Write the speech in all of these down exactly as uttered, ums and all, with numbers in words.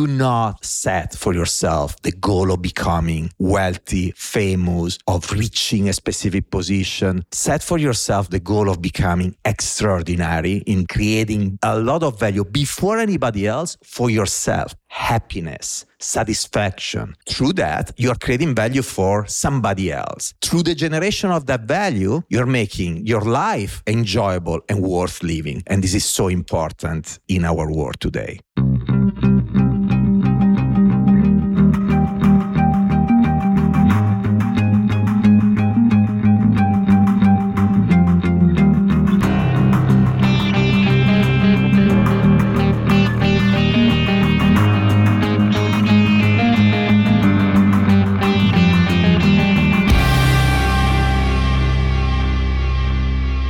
do not set for yourself the goal of becoming wealthy, famous, of reaching a specific position. Set for yourself the goal of becoming extraordinary in creating a lot of value before anybody else for yourself. Happiness, satisfaction. Through that, you're creating value for somebody else. Through the generation of that value, you're making your life enjoyable and worth living. And this is so important in our world today.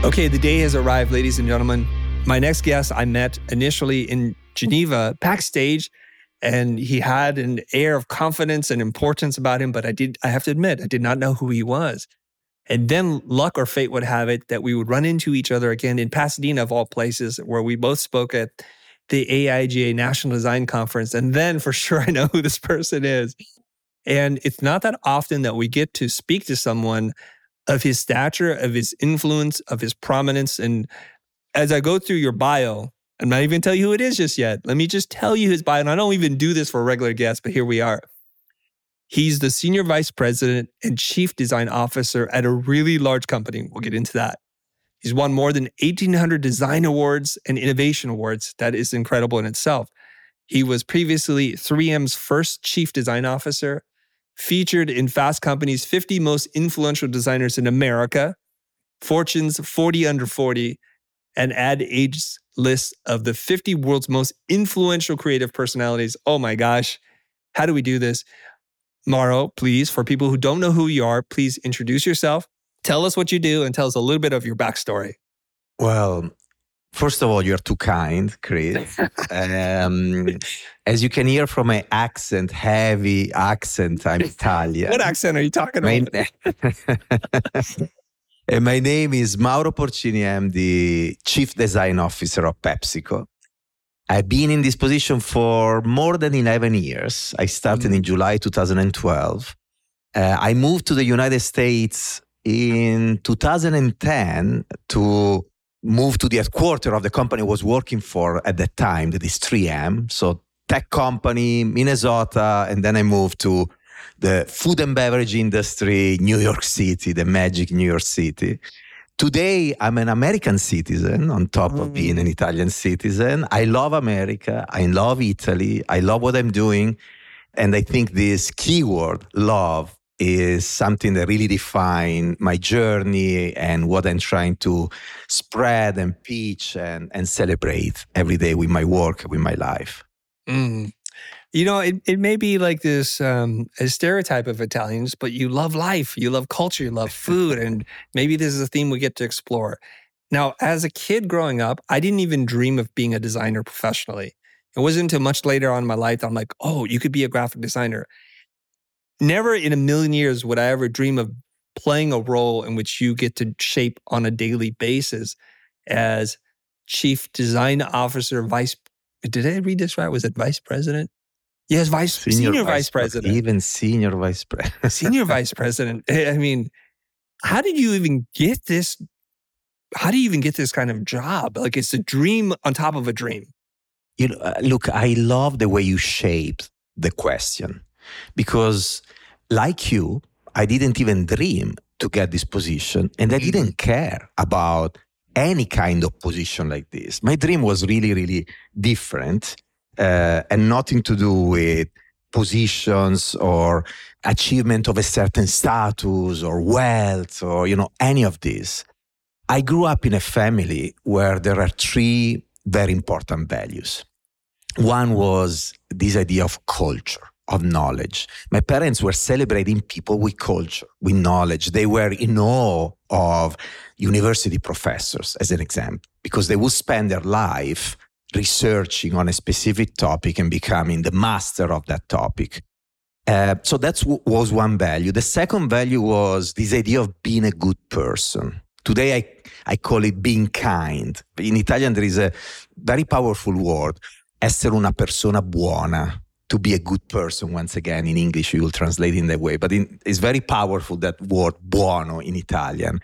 Okay, the day has arrived, ladies and gentlemen. My next guest I met initially in Geneva, backstage, and he had an air of confidence and importance about him, but I did, I have to admit, I did not know who he was. And then luck or fate would have it that we would run into each other again in Pasadena, of all places, where we both spoke at the A I G A National Design Conference. And then for sure I know who this person is. And it's not that often that we get to speak to someone of his stature, of his influence, of his prominence. And as I go through your bio, I'm not even telling you who it is just yet. Let me just tell you his bio. And I don't even do this for regular guests, but here we are. He's the Senior Vice President and Chief Design Officer at a really large company. We'll get into that. He's won more than eighteen hundred design awards and innovation awards. That is incredible in itself. He was previously three M's first Chief Design Officer, featured in Fast Company's fifty Most Influential Designers in America, Fortune's forty under forty, and Ad Age's list of the fifty world's most influential creative personalities. Oh my gosh, how do we do this? Mauro, please, for people who don't know who you are, please introduce yourself, tell us what you do, and tell us a little bit of your backstory. Well, first of all, you're too kind, Chris. Um, as you can hear from my accent, heavy accent, I'm Italian. What accent are you talking my, about? And my name is Mauro Porcini. I'm the Chief Design Officer of PepsiCo. I've been in this position for more than eleven years. I started mm. in July two thousand twelve. Uh, I moved to the United States in two thousand ten to... moved to the headquarters of the company I was working for at that time, that is three M. So tech company, Minnesota, and then I moved to the food and beverage industry, New York City, the magic New York City. Today, I'm an American citizen on top mm. of being an Italian citizen. I love America. I love Italy. I love what I'm doing. And I think this keyword, love, is something that really defines my journey and what I'm trying to spread and pitch and, and celebrate every day with my work, with my life. Mm. You know, it, it may be like this um, a stereotype of Italians, but you love life, you love culture, you love food, and maybe this is a theme we get to explore. Now, as a kid growing up, I didn't even dream of being a designer professionally. It wasn't until much later on in my life that I'm like, oh, you could be a graphic designer. Never in a million years would I ever dream of playing a role in which you get to shape on a daily basis as Chief Design Officer, Vice... Did I read this right? Was it Vice President? Yes, Vice Senior, senior Vice, Vice President. Even Senior Vice President. Senior Vice President. I mean, how did you even get this? How do you even get this kind of job? Like, it's a dream on top of a dream. You know, look, I love the way you shaped the question. Because like you, I didn't even dream to get this position, and I didn't care about any kind of position like this. My dream was really, really different uh, and nothing to do with positions or achievement of a certain status or wealth or, you know, any of this. I grew up in a family where there are three very important values. One was this idea of culture, of knowledge. My parents were celebrating people with culture, with knowledge. They were in awe of university professors, as an example, because they would spend their life researching on a specific topic and becoming the master of that topic. Uh, so that was one value. The second value was this idea of being a good person. Today, I, I call it being kind. In Italian, there is a very powerful word, essere una persona buona. to be a good person. Once again, in English, you will translate in that way, but in, it's very powerful, that word buono in Italian.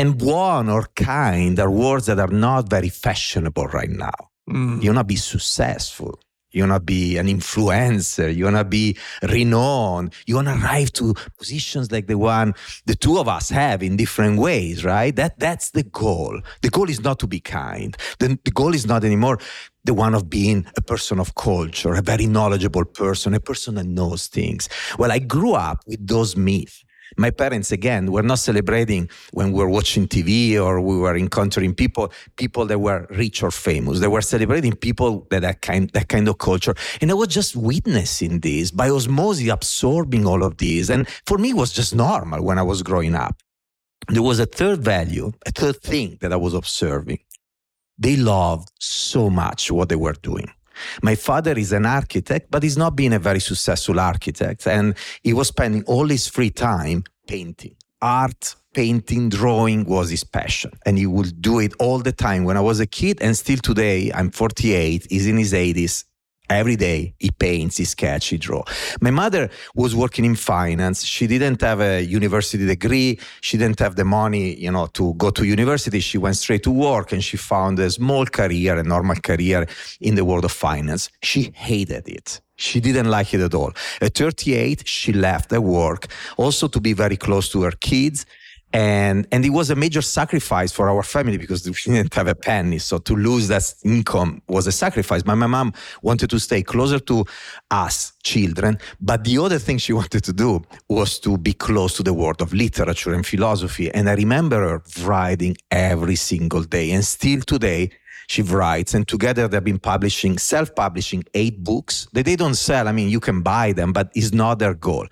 And buono or kind are words that are not very fashionable right now. Mm. You wanna be successful. You wanna be an influencer. You wanna be renowned. You wanna arrive to positions like the one the two of us have in different ways, right? That that's the goal. The goal is not to be kind. The, the goal is not anymore the one of being a person of culture, a very knowledgeable person, a person that knows things. Well, I grew up with those myths. My parents, again, were not celebrating when we were watching T V or we were encountering people, people that were rich or famous. They were celebrating people that that kind, that kind of culture. And I was just witnessing this, by osmosis, absorbing all of this. And for me, it was just normal when I was growing up. There was a third value, a third thing that I was observing. They loved so much what they were doing. My father is an architect, but he's not being a very successful architect. And he was spending all his free time painting. Art, painting, drawing was his passion. And he would do it all the time when I was a kid. And still today, I'm forty-eight, he's in his eighties. Every day he paints, he sketches, he draws. My mother was working in finance. She didn't have a university degree. She didn't have the money, you know, to go to university. She went straight to work and she found a small career, a normal career in the world of finance. She hated it. She didn't like it at all. At thirty-eight, she left the work also to be very close to her kids. And and it was a major sacrifice for our family because we didn't have a penny. So to lose that income was a sacrifice. But my mom wanted to stay closer to us children. But the other thing she wanted to do was to be close to the world of literature and philosophy. And I remember her writing every single day. And still today, she writes. And together they've been publishing, self-publishing eight books that they don't sell. I mean, you can buy them, but it's not their goal.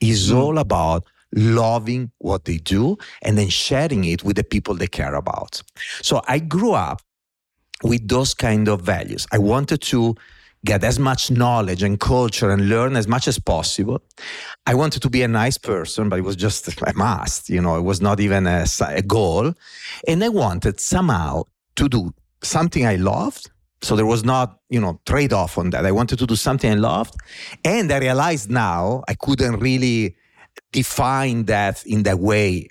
It's mm. all about loving what they do and then sharing it with the people they care about. So I grew up with those kind of values. I wanted to get as much knowledge and culture and learn as much as possible. I wanted to be a nice person, but it was just a must, you know, it was not even a, a goal. And I wanted somehow to do something I loved. So there was not, you know, trade-off on that. I wanted to do something I loved. And I realized now I couldn't really define that in that way,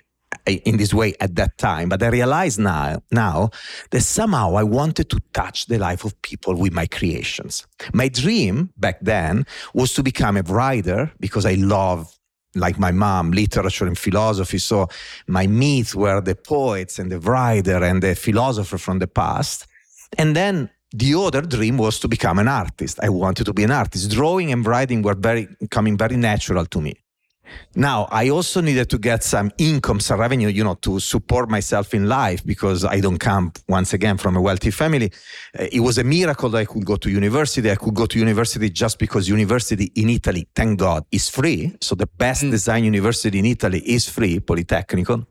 in this way at that time. But I realize now, now that somehow I wanted to touch the life of people with my creations. My dream back then was to become a writer because I love, like my mom, literature and philosophy. So my myths were the poets and the writer and the philosopher from the past. And then the other dream was to become an artist. I wanted to be an artist. Drawing and writing were very coming very natural to me. Now, I also needed to get some income, some revenue, you know, to support myself in life because I don't come, once again, from a wealthy family. It was a miracle that I could go to university. I could go to university just because university in Italy, thank God, is free. So the best mm. design university in Italy is free, Politecnico.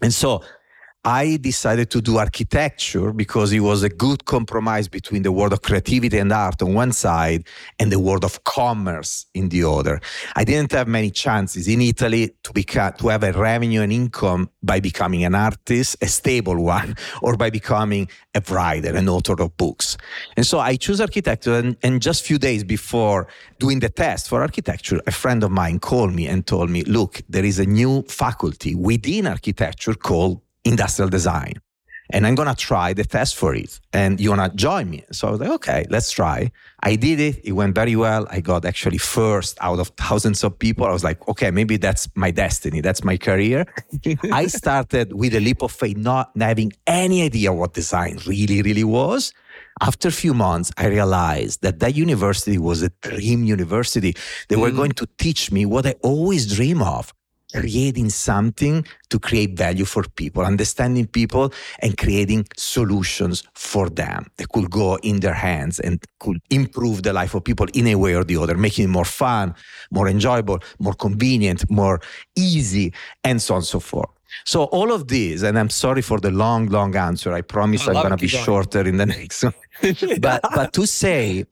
And so I decided to do architecture because it was a good compromise between the world of creativity and art on one side and the world of commerce in the other. I didn't have many chances in Italy to beca- to have a revenue and income by becoming an artist, a stable one, or by becoming a writer, an author of books. And so I chose architecture, and, and just a few days before doing the test for architecture, a friend of mine called me and told me, look, there is a new faculty within architecture called industrial design. And I'm going to try the test for it. And you want to join me? So I was like, okay, let's try. I did it. It went very well. I got actually first out of thousands of people. I was like, okay, maybe that's my destiny. That's my career. I started with a leap of faith, not having any idea what design really, really was. After a few months, I realized that that university was a dream university. They were mm. going to teach me what I always dream of. Creating something to create value for people, understanding people and creating solutions for them that could go in their hands and could improve the life of people in a way or the other, making it more fun, more enjoyable, more convenient, more easy, and so on and so forth. So all of this, and I'm sorry for the long, long answer. I promise I'm going to be shorter in the next one. But, but to say,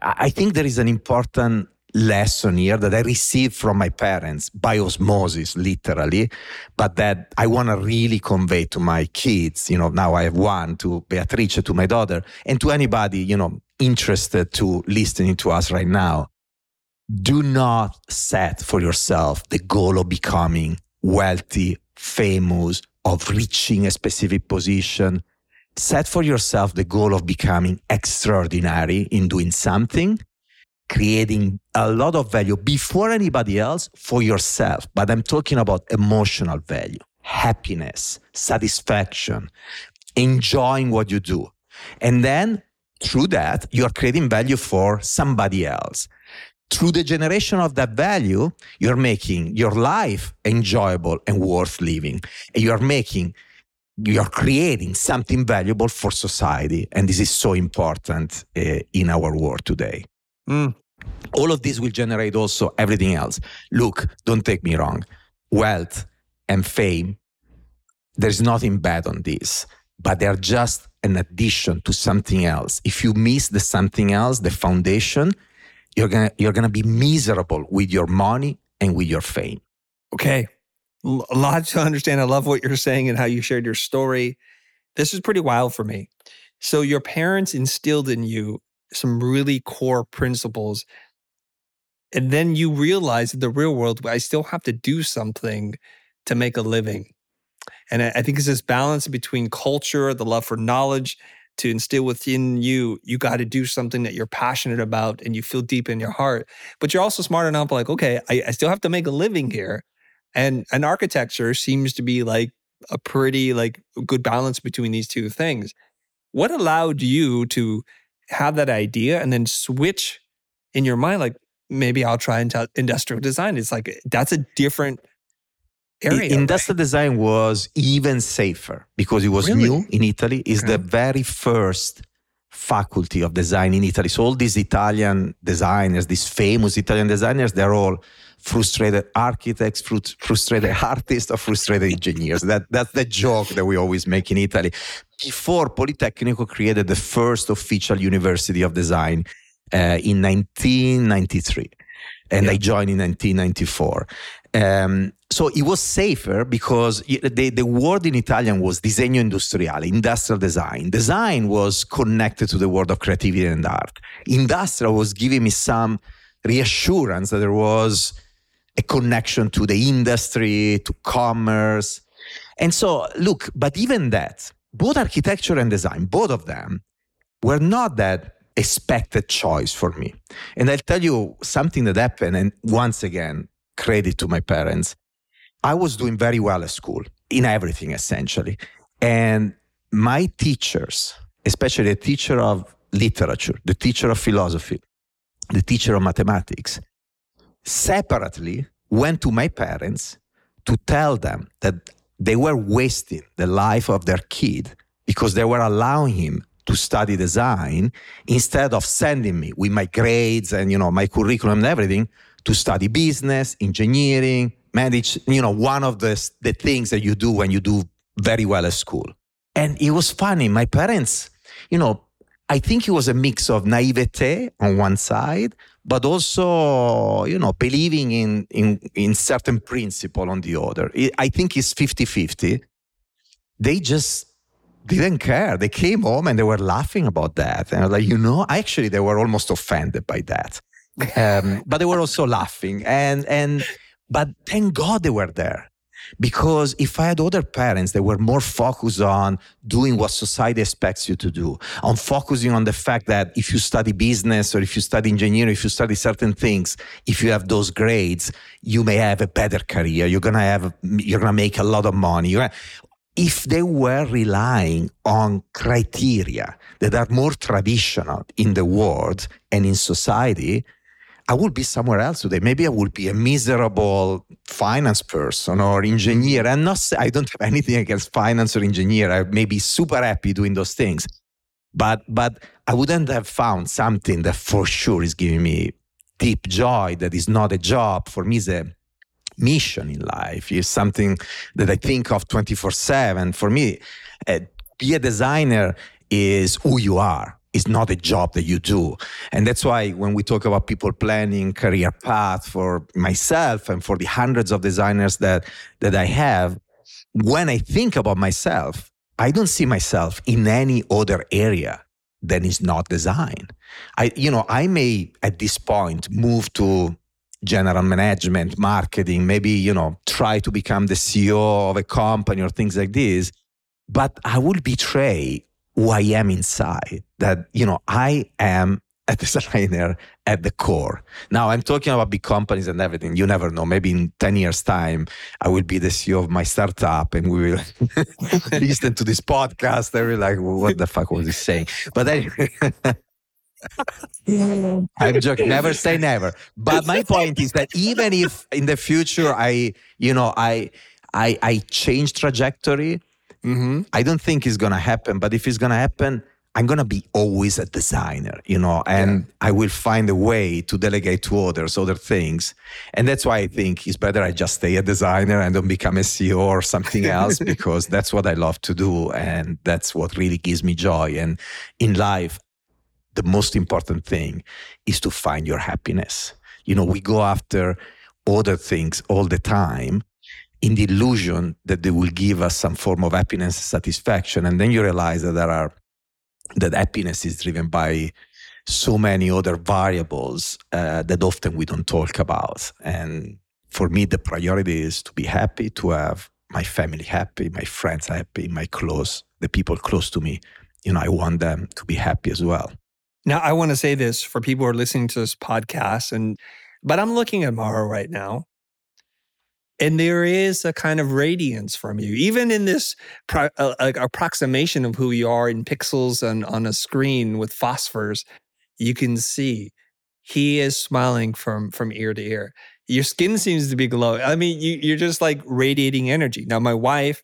I think there is an important lesson here that I received from my parents by osmosis, literally, but that I want to really convey to my kids. You know, now I have one, to Beatrice, to my daughter, and to anybody, you know, interested to listening to us right now. do not set for yourself the goal of becoming wealthy, famous, of reaching a specific position. Set for yourself the goal of becoming extraordinary in doing something, creating a lot of value before anybody else for yourself. But I'm talking about emotional value, happiness, satisfaction, enjoying what you do. And then through that, you are creating value for somebody else. Through the generation of that value, you're making your life enjoyable and worth living. And you're making, you're creating something valuable for society. And this is so important uh, in our world today. Mm. All of this will generate also everything else. Look, don't take me wrong. Wealth and fame, there's nothing bad on this, but they're just an addition to something else. If you miss the something else, the foundation, You're gonna you're gonna be miserable with your money and with your fame. Okay, L- a lot to understand. I love what you're saying and how you shared your story. This is pretty wild for me. So your parents instilled in you some really core principles, and then you realize that the real world, I still have to do something to make a living. And I, I think it's this balance between culture, the love for knowledge, to instill within you, you got to do something that you're passionate about and you feel deep in your heart. But you're also smart enough, like, okay, I, I still have to make a living here. And an architecture seems to be like a pretty like good balance between these two things. What allowed you to have that idea and then switch in your mind, like, maybe I'll try industrial design? It's like, that's a different area, industrial right? design was even safer because it was really? new in Italy. It's okay. The very first faculty of design in Italy. So all these Italian designers, these famous Italian designers, they're all frustrated architects, frust- frustrated artists, or frustrated engineers. That That's the joke that we always make in Italy. Before Politecnico created the first official university of design uh, in nineteen ninety-three. And yeah. I joined in nineteen ninety-four. Um, so it was safer because the, the word in Italian was disegno industriale, industrial design. Design was connected to the world of creativity and art. Industrial was giving me some reassurance that there was a connection to the industry, to commerce. And so, look, but even that, both architecture and design, both of them were not that expected choice for me. And I'll tell you something that happened, and once again, credit to my parents. I was doing very well at school, in everything essentially. And my teachers, especially the teacher of literature, the teacher of philosophy, the teacher of mathematics, separately went to my parents to tell them that they were wasting the life of their kid because they were allowing him to study design instead of sending me with my grades and, you know, my curriculum and everything to study business, engineering, manage, you know, one of the, the things that you do when you do very well at school. And it was funny. My parents, you know, I think it was a mix of naivete on one side, but also, you know, believing in, in, in certain principle on the other. I think it's fifty-fifty. They just didn't care. They came home and they were laughing about that. And I was like, you know, actually they were almost offended by that. Um, but they were also laughing. And, and, but thank God they were there, because if I had other parents that were more focused on doing what society expects you to do, on focusing on the fact that if you study business or if you study engineering, if you study certain things, if you have those grades, you may have a better career. You're going to have, you're going to make a lot of money. You're gonna, if they were relying on criteria that are more traditional in the world and in society, I would be somewhere else today. Maybe I would be a miserable finance person or engineer. I'm not, I don't have anything against finance or engineer. I may be super happy doing those things. But, but I wouldn't have found something that for sure is giving me deep joy, that is not a job. For me, it's a mission in life. Is something that I think of twenty-four seven. For me, uh, be a designer is who you are. It's not a job that you do. And that's why when we talk about people planning career path for myself and for the hundreds of designers that, that I have, when I think about myself, I don't see myself in any other area then it's not design. I, you know, I may at this point move to general management, marketing, maybe, you know, try to become the C E O of a company or things like this, but I will betray who I am inside, that, you know, I am a designer at the core. Now I'm talking about big companies and everything. You never know. Maybe in ten years time, I will be the C E O of my startup and we will listen to this podcast. They'll be like, well, what the fuck was he saying? But anyway, I'm joking. Never say never. But my point is that even if in the future, I, you know, I, I, I change trajectory, mm-hmm. I don't think it's going to happen, but if it's going to happen, I'm going to be always a designer, you know, and yeah. I will find a way to delegate to others, other things. And that's why I think it's better I just stay a designer and don't become a C E O or something else, because that's what I love to do. And that's what really gives me joy. And in life, the most important thing is to find your happiness. You know, we go after other things all the time in the illusion that they will give us some form of happiness and satisfaction. And then you realize that there are that happiness is driven by so many other variables uh, that often we don't talk about. And for me, the priority is to be happy, to have my family happy, my friends happy, my close, the people close to me. You know, I want them to be happy as well. Now, I want to say this for people who are listening to this podcast, and but I'm looking at Mauro right now, and there is a kind of radiance from you, even in this pro- uh, uh, approximation of who you are in pixels and on a screen with phosphors. You can see he is smiling from from ear to ear. Your skin seems to be glowing. I mean, you, you're just like radiating energy. Now, my wife,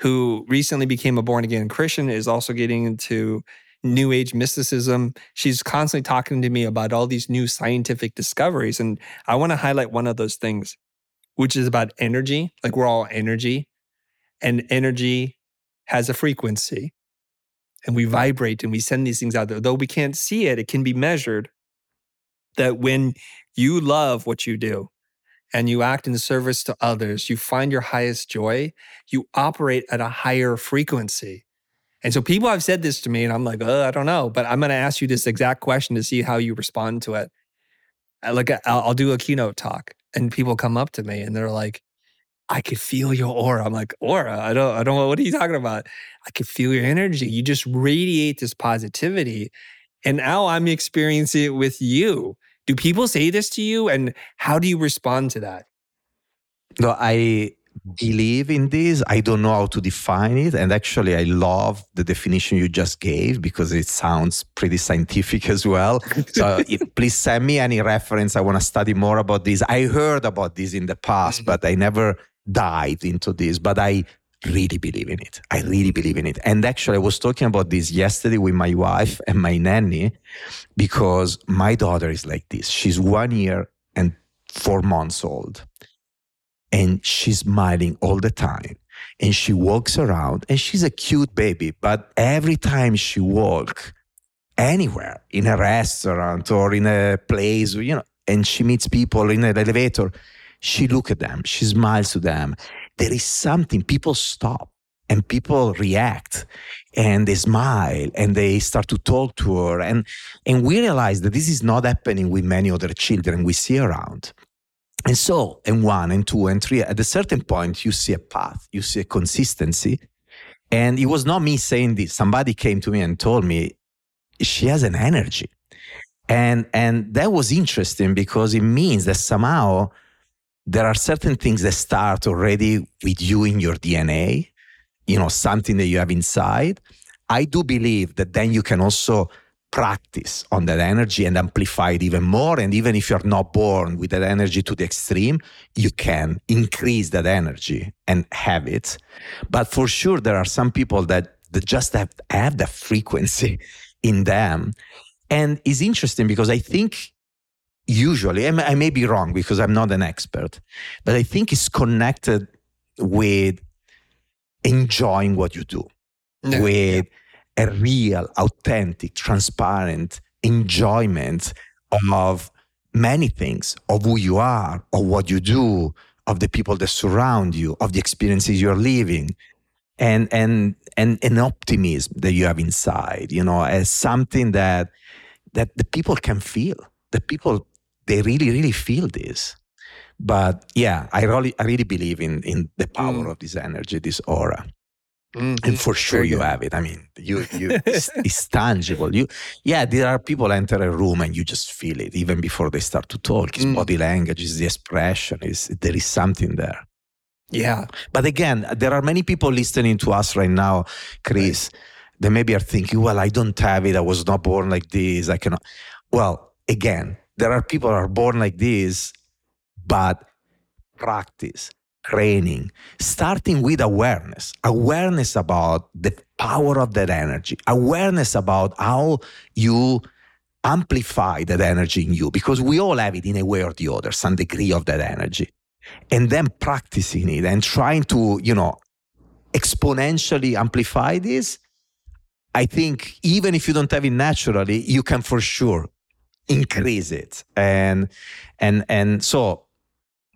who recently became a born again Christian, is also getting into New Age mysticism. She's constantly talking to me about all these new scientific discoveries, and I want to highlight one of those things, which is about energy. Like, we're all energy, and energy has a frequency, and we vibrate and we send these things out there. Though we can't see it, it can be measured that when you love what you do and you act in service to others, you find your highest joy, you operate at a higher frequency. And so people have said this to me and I'm like, oh, I don't know, but I'm going to ask you this exact question to see how you respond to it. Like, I'll, I'll do a keynote talk. And people come up to me and they're like, I could feel your aura. I'm like, aura? I don't I don't know. What are you talking about? I could feel your energy. You just radiate this positivity. And now I'm experiencing it with you. Do people say this to you? And how do you respond to that? No, I believe in this. I don't know how to define it. And actually, I love the definition you just gave because it sounds pretty scientific as well. So if, please send me any reference. I want to study more about this. I heard about this in the past, but I never dived into this. But I really believe in it. I really believe in it. And actually, I was talking about this yesterday with my wife and my nanny, because my daughter is like this. She's one year and four months old. And she's smiling all the time. And she walks around and she's a cute baby. But every time she walks anywhere, in a restaurant or in a place, you know, and she meets people in an elevator, she looks at them, she smiles to them. There is something, people stop and people react and they smile and they start to talk to her. And, and we realize that this is not happening with many other children we see around. And so, and one, and two, and three, at a certain point, you see a path, you see a consistency. And it was not me saying this. Somebody came to me and told me, she has an energy. And, and that was interesting because it means that somehow there are certain things that start already with you in your D N A, you know, something that you have inside. I do believe that then you can also practice on that energy and amplify it even more. And even if you're not born with that energy to the extreme, you can increase that energy and have it. But for sure, there are some people that, that just have, have that frequency in them. And it's interesting because I think usually, I may, I may be wrong because I'm not an expert, but I think it's connected with enjoying what you do, no. with a real, authentic, transparent enjoyment of many things, of who you are, of what you do, of the people that surround you, of the experiences you're living. and and and an optimism that you have inside, you know, as something that that the people can feel. The people, they really, really feel this. But yeah, I really, I really believe in in the power mm. of this energy, this aura. Mm-hmm. And for sure you have it. I mean, you, you it's, it's tangible. You, yeah, there are people enter a room and you just feel it even before they start to talk. It's mm. body language, it's the expression, it's, there is something there. Yeah. But again, there are many people listening to us right now, Chris, right. They maybe are thinking, well, I don't have it. I was not born like this. I cannot. Well, again, there are people that are born like this, but practice. Training, starting with awareness, awareness about the power of that energy, awareness about how you amplify that energy in you, because we all have it in a way or the other, some degree of that energy, and then practicing it and trying to, you know, exponentially amplify this. I think even if you don't have it naturally, you can for sure increase it. And, and, and so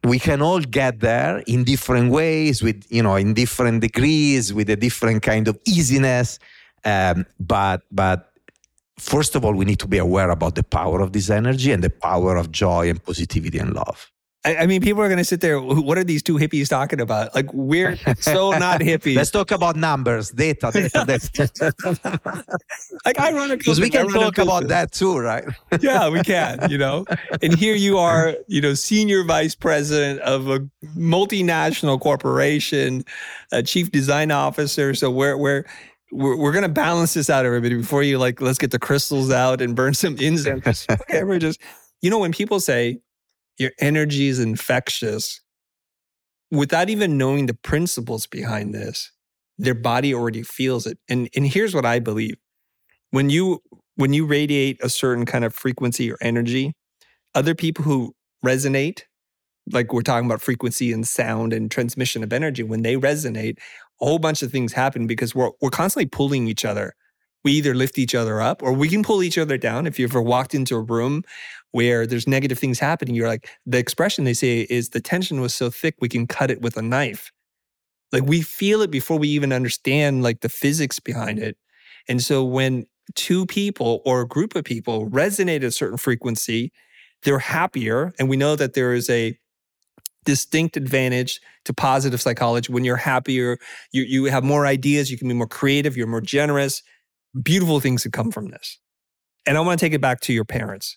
we can all get there in different ways, with, you know, in different degrees, with a different kind of easiness. Um, but but first of all, we need to be aware about the power of this energy and the power of joy and positivity and love. I, I mean, people are going to sit there. What are these two hippies talking about? Like, we're so not hippies. Let's talk about numbers, data, data, data. Like, I run a company. Because we can talk about that too, right? Yeah, we can, you know. And here you are, you know, senior vice president of a multinational corporation, a chief design officer. So we're, we're, we're, we're going to balance this out, everybody, before you, like, let's get the crystals out and burn some incense. Okay, we're just, you know, when people say, your energy is infectious, without even knowing the principles behind this, their body already feels it. And, and here's what I believe. When you, when you radiate a certain kind of frequency or energy, other people who resonate, like we're talking about frequency and sound and transmission of energy, when they resonate, a whole bunch of things happen because we're, we're constantly pulling each other. We either lift each other up or we can pull each other down. If you ever walked into a room where there's negative things happening, you're like, the expression they say is the tension was so thick we can cut it with a knife. Like, we feel it before we even understand, like, the physics behind it. And so when two people or a group of people resonate at a certain frequency, they're happier. And we know that there is a distinct advantage to positive psychology. When you're happier, you, you have more ideas, you can be more creative, you're more generous. Beautiful things that come from this. And I want to take it back to your parents.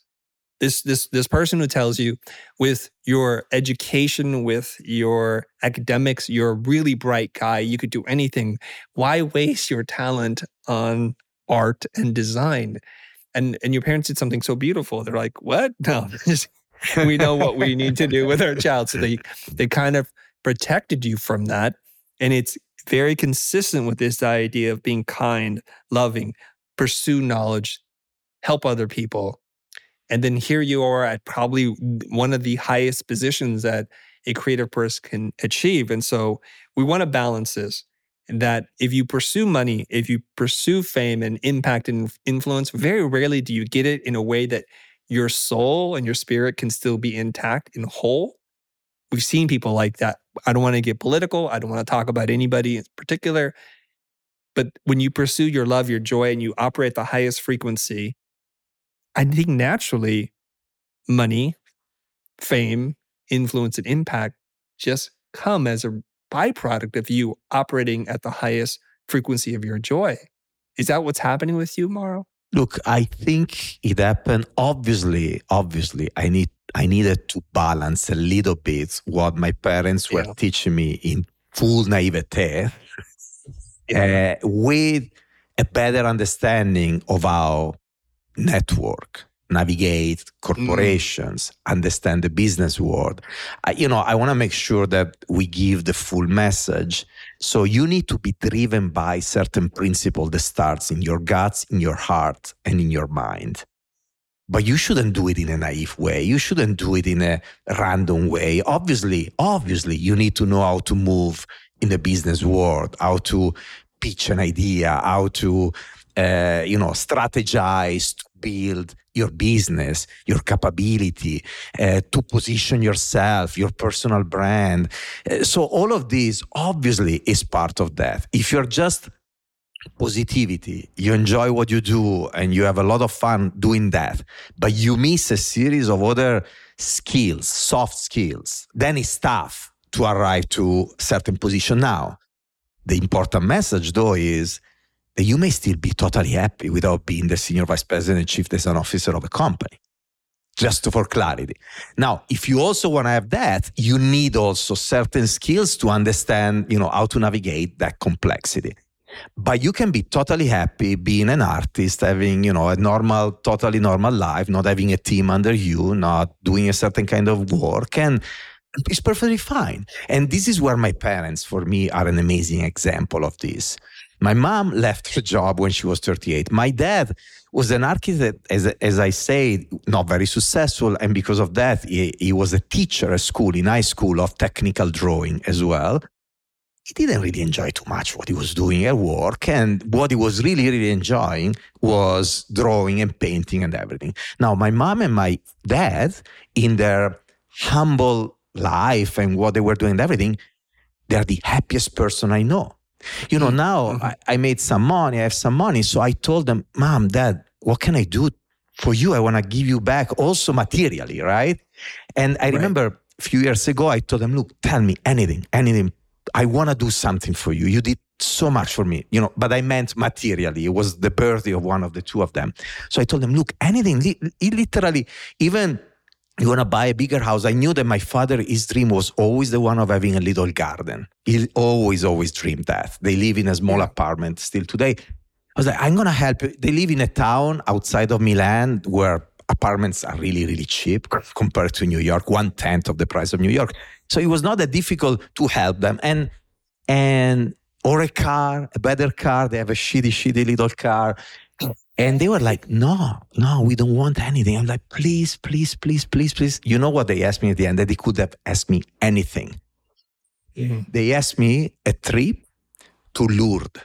This this this person who tells you, with your education, with your academics, you're a really bright guy, you could do anything. Why waste your talent on art and design? And and your parents did something so beautiful. They're like, what? No, we know what we need to do with our child. So they they kind of protected you from that. And it's very consistent with this idea of being kind, loving, pursue knowledge, help other people. And then here you are at probably one of the highest positions that a creative person can achieve. And so we want to balance this, and that if you pursue money, if you pursue fame and impact and influence, very rarely do you get it in a way that your soul and your spirit can still be intact and whole. We've seen people like that. I don't want to get political. I don't want to talk about anybody in particular. But when you pursue your love, your joy, and you operate at the highest frequency, I think naturally money, fame, influence, and impact just come as a byproduct of you operating at the highest frequency of your joy. Is that what's happening with you, Mauro? Look, I think it happened. Obviously, obviously, I need I needed to balance a little bit what my parents were yeah. teaching me in full naivete yeah. uh, with a better understanding of how network, navigate corporations, mm. understand the business world. I, you know, I want to make sure that we give the full message. So you need to be driven by certain principle that starts in your guts, in your heart, and in your mind. But you shouldn't do it in a naive way. You shouldn't do it in a random way. Obviously, obviously, you need to know how to move in the business world, how to pitch an idea, how to uh, you know, strategize to build your business, your capability, uh, to position yourself, your personal brand. Uh, so all of this obviously is part of that. If you're just positivity, you enjoy what you do and you have a lot of fun doing that, but you miss a series of other skills, soft skills, then it's tough to arrive to certain position. Now, the important message though is that you may still be totally happy without being the senior vice president and chief design officer of a company, just for clarity. Now, if you also want to have that, you need also certain skills to understand, you know, how to navigate that complexity. But you can be totally happy being an artist, having, you know, a normal, totally normal life, not having a team under you, not doing a certain kind of work, and it's perfectly fine. And this is where my parents, for me, are an amazing example of this. My mom left her job when she was thirty-eight. My dad was an architect, as, as I say, not very successful. And because of that, he, he was a teacher at school, in high school, of technical drawing as well. He didn't really enjoy too much what he was doing at work, and what he was really, really enjoying was drawing and painting and everything. Now, my mom and my dad, in their humble life and what they were doing and everything, they're the happiest person I know. You know, now mm-hmm. I, I made some money, I have some money, so I told them, Mom, Dad, what can I do for you? I want to give you back also materially, right? And I right. remember a few years ago, I told them, look, tell me anything, anything. I want to do something for you. You did so much for me, you know, but I meant materially. It was the birthday of one of the two of them. So I told them, look, anything, li- literally, even you want to buy a bigger house. I knew that my father, his dream was always the one of having a little garden. He always, always dreamed that. They live in a small apartment still today. I was like, I'm going to help you. They live in a town outside of Milan where apartments are really, really cheap compared to New York, one-tenth of the price of New York. So it was not that difficult to help them. And, and or a car, a better car. They have a shitty, shitty little car. And they were like, no, no, we don't want anything. I'm like, please, please, please, please, please. You know what they asked me at the end? That they could have asked me anything. Yeah. They asked me a trip to Lourdes,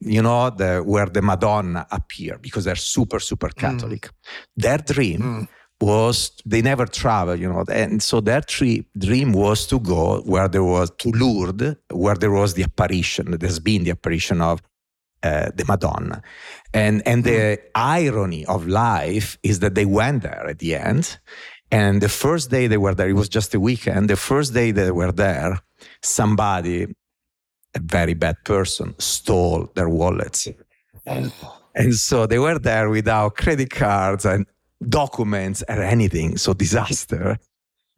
you know, the, where the Madonna appear, because they're super, super Catholic. Mm. Their dream mm. was, they never travel, you know, and so their tree, dream was to go where there was, to Lourdes, where there was the apparition, there's been the apparition of uh, the Madonna. And, and the mm. irony of life is that they went there at the end, and the first day they were there, it was just a weekend, the first day they were there, somebody, a very bad person, stole their wallets. And so they were there without credit cards and documents or anything. So disaster,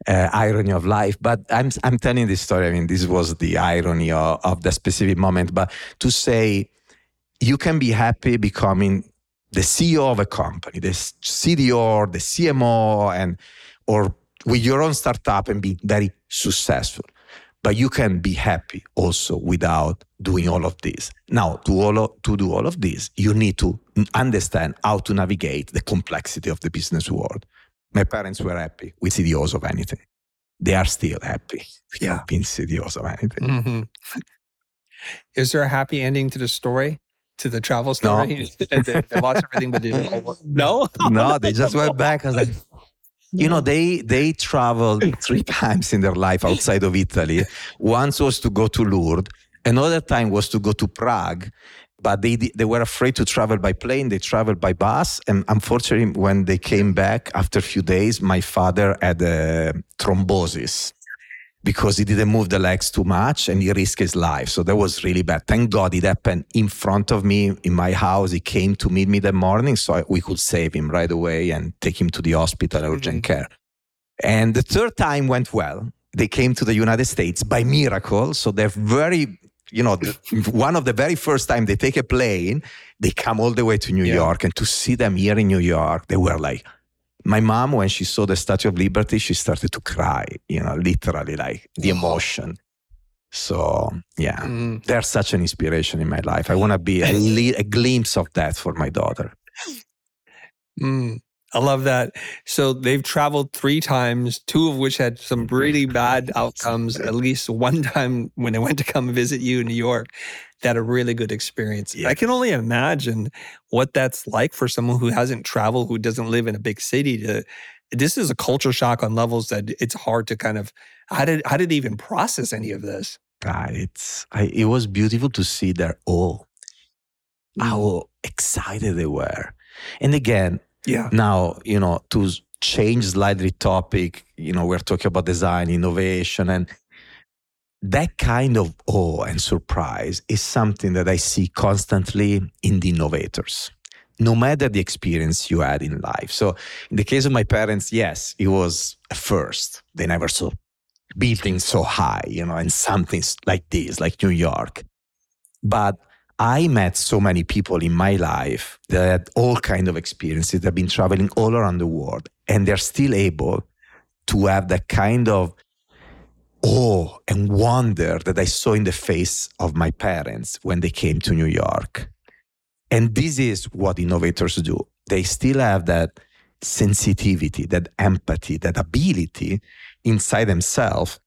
uh, irony of life. But I'm I'm telling this story. I mean, this was the irony of, of the specific moment. But to say you can be happy becoming the C E O of a company, the C D O, or the C M O, and or with your own startup and be very successful. But you can be happy also without doing all of this. Now, to, all of, to do all of this, you need to understand how to navigate the complexity of the business world. My parents were happy with C D Os of anything. They are still happy yeah. being C D Os of anything. Mm-hmm. Is there a happy ending to the story? To the travel story? No. they, they lost everything, but they didn't. No? No, they just went back. I was like, you know, they they traveled three times in their life outside of Italy. Once was to go to Lourdes. Another time was to go to Prague. But they they were afraid to travel by plane. They traveled by bus. And unfortunately, when they came back after a few days, my father had a thrombosis because he didn't move the legs too much and he risked his life. So that was really bad. Thank God it happened in front of me in my house. He came to meet me that morning so I, we could save him right away and take him to the hospital, urgent mm-hmm. care. And the third time went well. They came to the United States by miracle. So they're very, you know, one of the very first time they take a plane, they come all the way to New yeah. York, and to see them here in New York, they were like, my mom, when she saw the Statue of Liberty, she started to cry, you know, literally like the emotion. So, yeah, mm. they're such an inspiration in my life. I want to be a, li- a glimpse of that for my daughter. Mm. I love that. So they've traveled three times, two of which had some really bad outcomes, at least one time when they went to come visit you in New York, they had a really good experience. Yeah. I can only imagine what that's like for someone who hasn't traveled, who doesn't live in a big city. To, this is a culture shock on levels that it's hard to kind of, how did, how did they even process any of this? Ah, it's, I, it was beautiful to see their awe, how excited they were. And again, yeah. Now, you know, to change slightly topic, you know, we're talking about design, innovation, and that kind of awe and surprise is something that I see constantly in the innovators, no matter the experience you had in life. So in the case of my parents, yes, it was a first. They never saw buildings so high, you know, and something like this, like New York. But I met so many people in my life that had all kinds of experiences, that have been traveling all around the world, and they're still able to have that kind of awe and wonder that I saw in the face of my parents when they came to New York. And this is what innovators do. They still have that sensitivity, that empathy, that ability inside themselves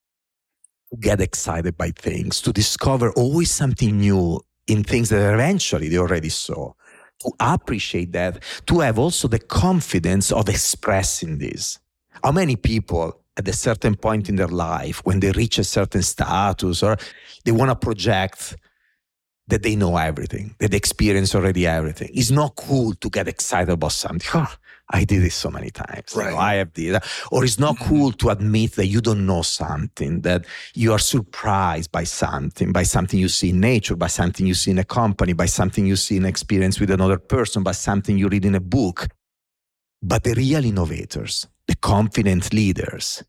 to get excited by things, to discover always something new in things that eventually they already saw, to appreciate that, to have also the confidence of expressing this. How many people at a certain point in their life, when they reach a certain status, or they want to project that they know everything, that they experience already everything. It's not cool to get excited about something. Oh, I did this so many times. Right. You know, I have this. Or it's not cool to admit that you don't know something, that you are surprised by something, by something you see in nature, by something you see in a company, by something you see in experience with another person, by something you read in a book. But the real innovators, the confident leaders,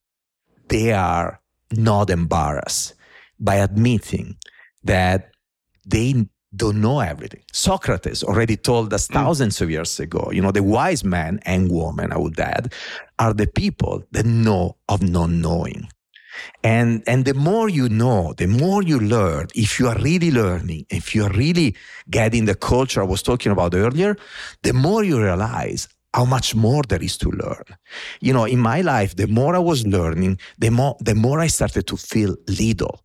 they are not embarrassed by admitting that they don't know everything. Socrates already told us thousands of years ago, you know, the wise men and women, I would add, are the people that know of not knowing. And, and the more you know, the more you learn, if you are really learning, if you are really getting the culture I was talking about earlier, the more you realize how much more there is to learn. You know, in my life, the more I was learning, the more, the more I started to feel little.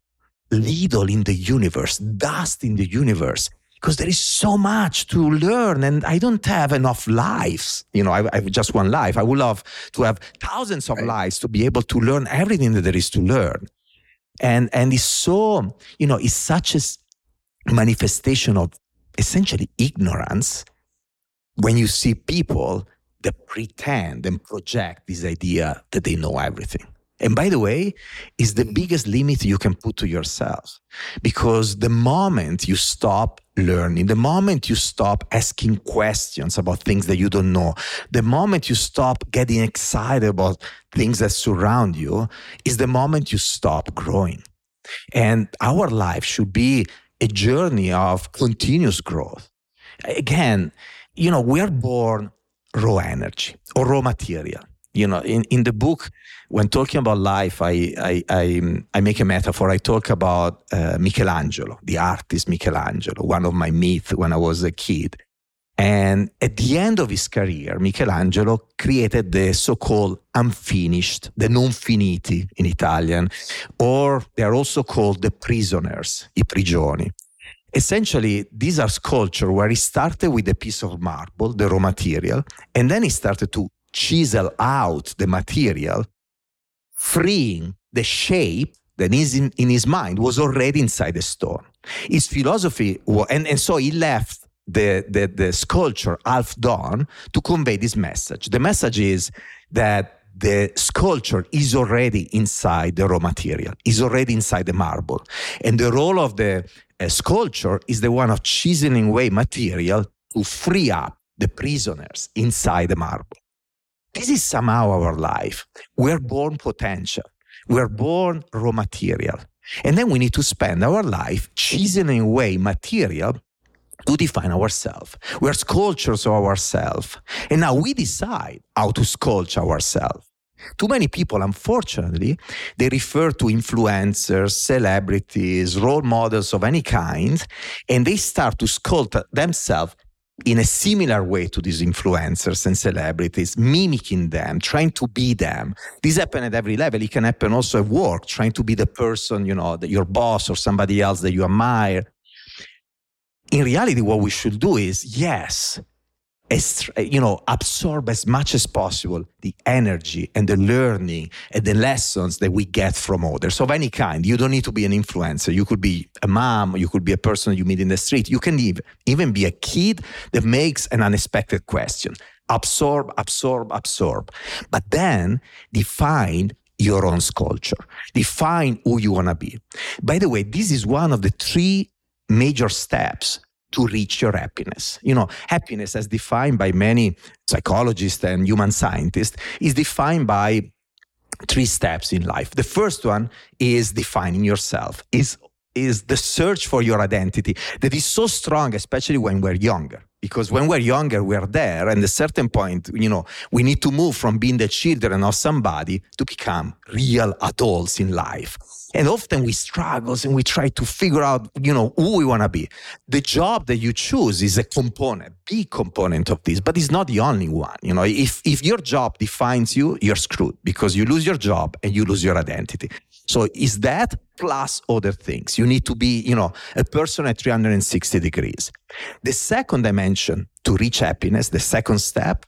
Little in the universe, dust in the universe, because there is so much to learn, and I don't have enough lives. You know, I, I have just one life. I would love to have thousands of right. lives to be able to learn everything that there is to learn. And and it's so, you know, it's such a manifestation of essentially ignorance when you see people that pretend and project this idea that they know everything. And by the way, it's the biggest limit you can put to yourself, because the moment you stop learning, the moment you stop asking questions about things that you don't know, the moment you stop getting excited about things that surround you, is the moment you stop growing. And our life should be a journey of continuous growth. Again, you know, we are born raw energy or raw material. You know, in, in the book, when talking about life, I I I, I make a metaphor. I talk about uh, Michelangelo, the artist Michelangelo, one of my myths when I was a kid. And at the end of his career, Michelangelo created the so-called unfinished, the non finiti in Italian, or they are also called the prisoners, I prigioni. Essentially, these are sculptures where he started with a piece of marble, the raw material, and then he started to chisel out the material, freeing the shape that is in, in his mind was already inside the stone. His philosophy, was, and, and so he left the, the, the sculpture half done to convey this message. The message is that the sculpture is already inside the raw material, is already inside the marble. And the role of the uh, sculpture is the one of chiseling away material to free up the prisoners inside the marble. This is somehow our life. We're born potential. We're born raw material. And then we need to spend our life chiseling away material to define ourselves. We're sculptures of ourselves. And now we decide how to sculpture ourselves. Too many people, unfortunately, they refer to influencers, celebrities, role models of any kind, and they start to sculpt themselves in a similar way to these influencers and celebrities, mimicking them, trying to be them. This happens at every level. It can happen also at work, trying to be the person, you know, that your boss or somebody else that you admire. In reality, what we should do is, yes, as, you know, absorb as much as possible the energy and the learning and the lessons that we get from others of any kind. You don't need to be an influencer. You could be a mom. You could be a person you meet in the street. You can even be a kid that makes an unexpected question. Absorb, absorb, absorb. But then define your own culture. Define who you want to be. By the way, this is one of the three major steps to reach your happiness. You know, happiness, as defined by many psychologists and human scientists, is defined by three steps in life. The first one is defining yourself, is, is the search for your identity that is so strong, especially when we're younger. Because when we're younger, we're there, and at a certain point, you know, we need to move from being the children of somebody to become real adults in life. And often we struggle and we try to figure out, you know, who we want to be. The job that you choose is a component, big component of this, but it's not the only one. You know, if, if your job defines you, you're screwed because you lose your job and you lose your identity. So it's that plus other things. You need to be, you know, a person at three hundred sixty degrees. The second dimension to reach happiness, the second step,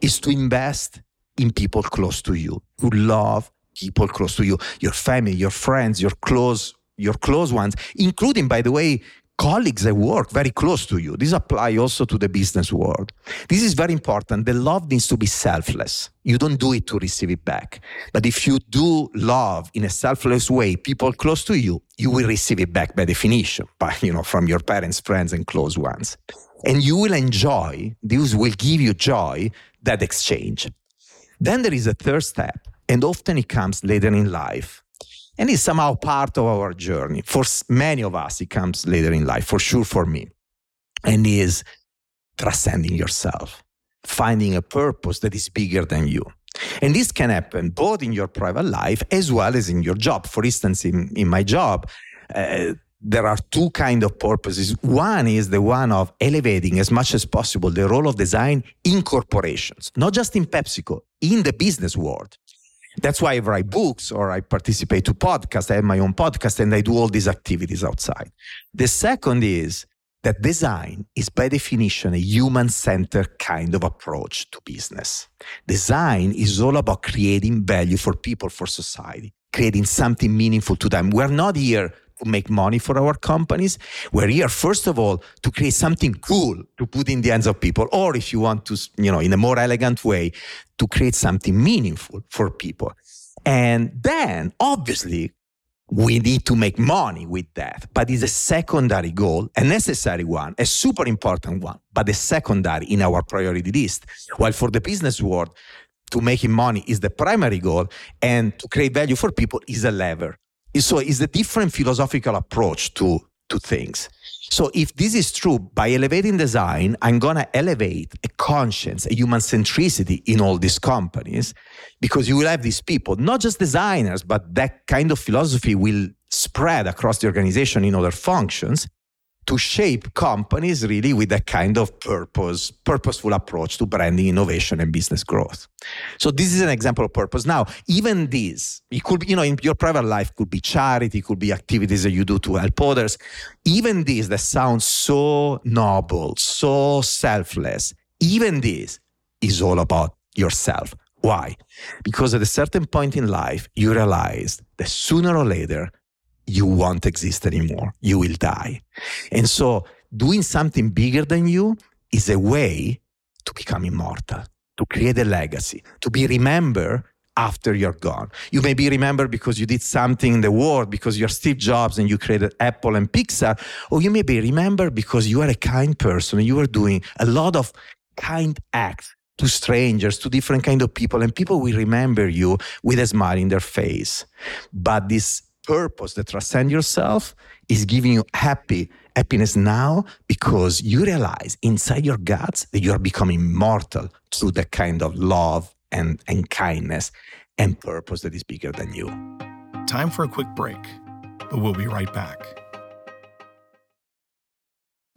is to invest in people close to you, to love people close to you, your family, your friends, your close, your close ones, including, by the way, colleagues at work very close to you. This applies also to the business world. This is very important. The love needs to be selfless. You don't do it to receive it back. But if you do love in a selfless way people close to you, you will receive it back by definition, by, you know, from your parents, friends, and close ones. And you will enjoy, this will give you joy, that exchange. Then there is a third step, and often it comes later in life. And it's somehow part of our journey. For many of us, it comes later in life, for sure for me. And it is transcending yourself, finding a purpose that is bigger than you. And this can happen both in your private life as well as in your job. For instance, in, in my job, uh, there are two kinds of purposes. One is the one of elevating as much as possible the role of design in corporations, not just in PepsiCo, in the business world. That's why I write books or I participate to podcasts. I have my own podcast and I do all these activities outside. The second is that design is by definition a human-centered kind of approach to business. Design is all about creating value for people, for society, creating something meaningful to them. We're not here to make money for our companies. We're here, first of all, to create something cool to put in the hands of people, or if you want to, you know, in a more elegant way, to create something meaningful for people. And then, obviously, we need to make money with that, but it's a secondary goal, a necessary one, a super important one, but a secondary in our priority list. While for the business world, to making money is the primary goal, and to create value for people is a lever. So it's a different philosophical approach to, to things. So if this is true, by elevating design, I'm going to elevate a conscience, a human centricity in all these companies, because you will have these people, not just designers, but that kind of philosophy will spread across the organization in other functions to shape companies really with that kind of purpose, purposeful approach to branding, innovation, and business growth. So this is an example of purpose. Now, even this, it could be, you know, in your private life, could be charity, could be activities that you do to help others. Even this that sounds so noble, so selfless, even this is all about yourself. Why? Because at a certain point in life, you realize that sooner or later, you won't exist anymore. You will die. And so doing something bigger than you is a way to become immortal, to create a legacy, to be remembered after you're gone. You may be remembered because you did something in the world, because you're Steve Jobs and you created Apple and Pixar, or you may be remembered because you are a kind person and you are doing a lot of kind acts to strangers, to different kind of people, and people will remember you with a smile in their face. But this purpose that transcends yourself is giving you happy happiness now because you realize inside your guts that you are becoming immortal through the kind of love and, and kindness and purpose that is bigger than you. Time for a quick break, but we'll be right back.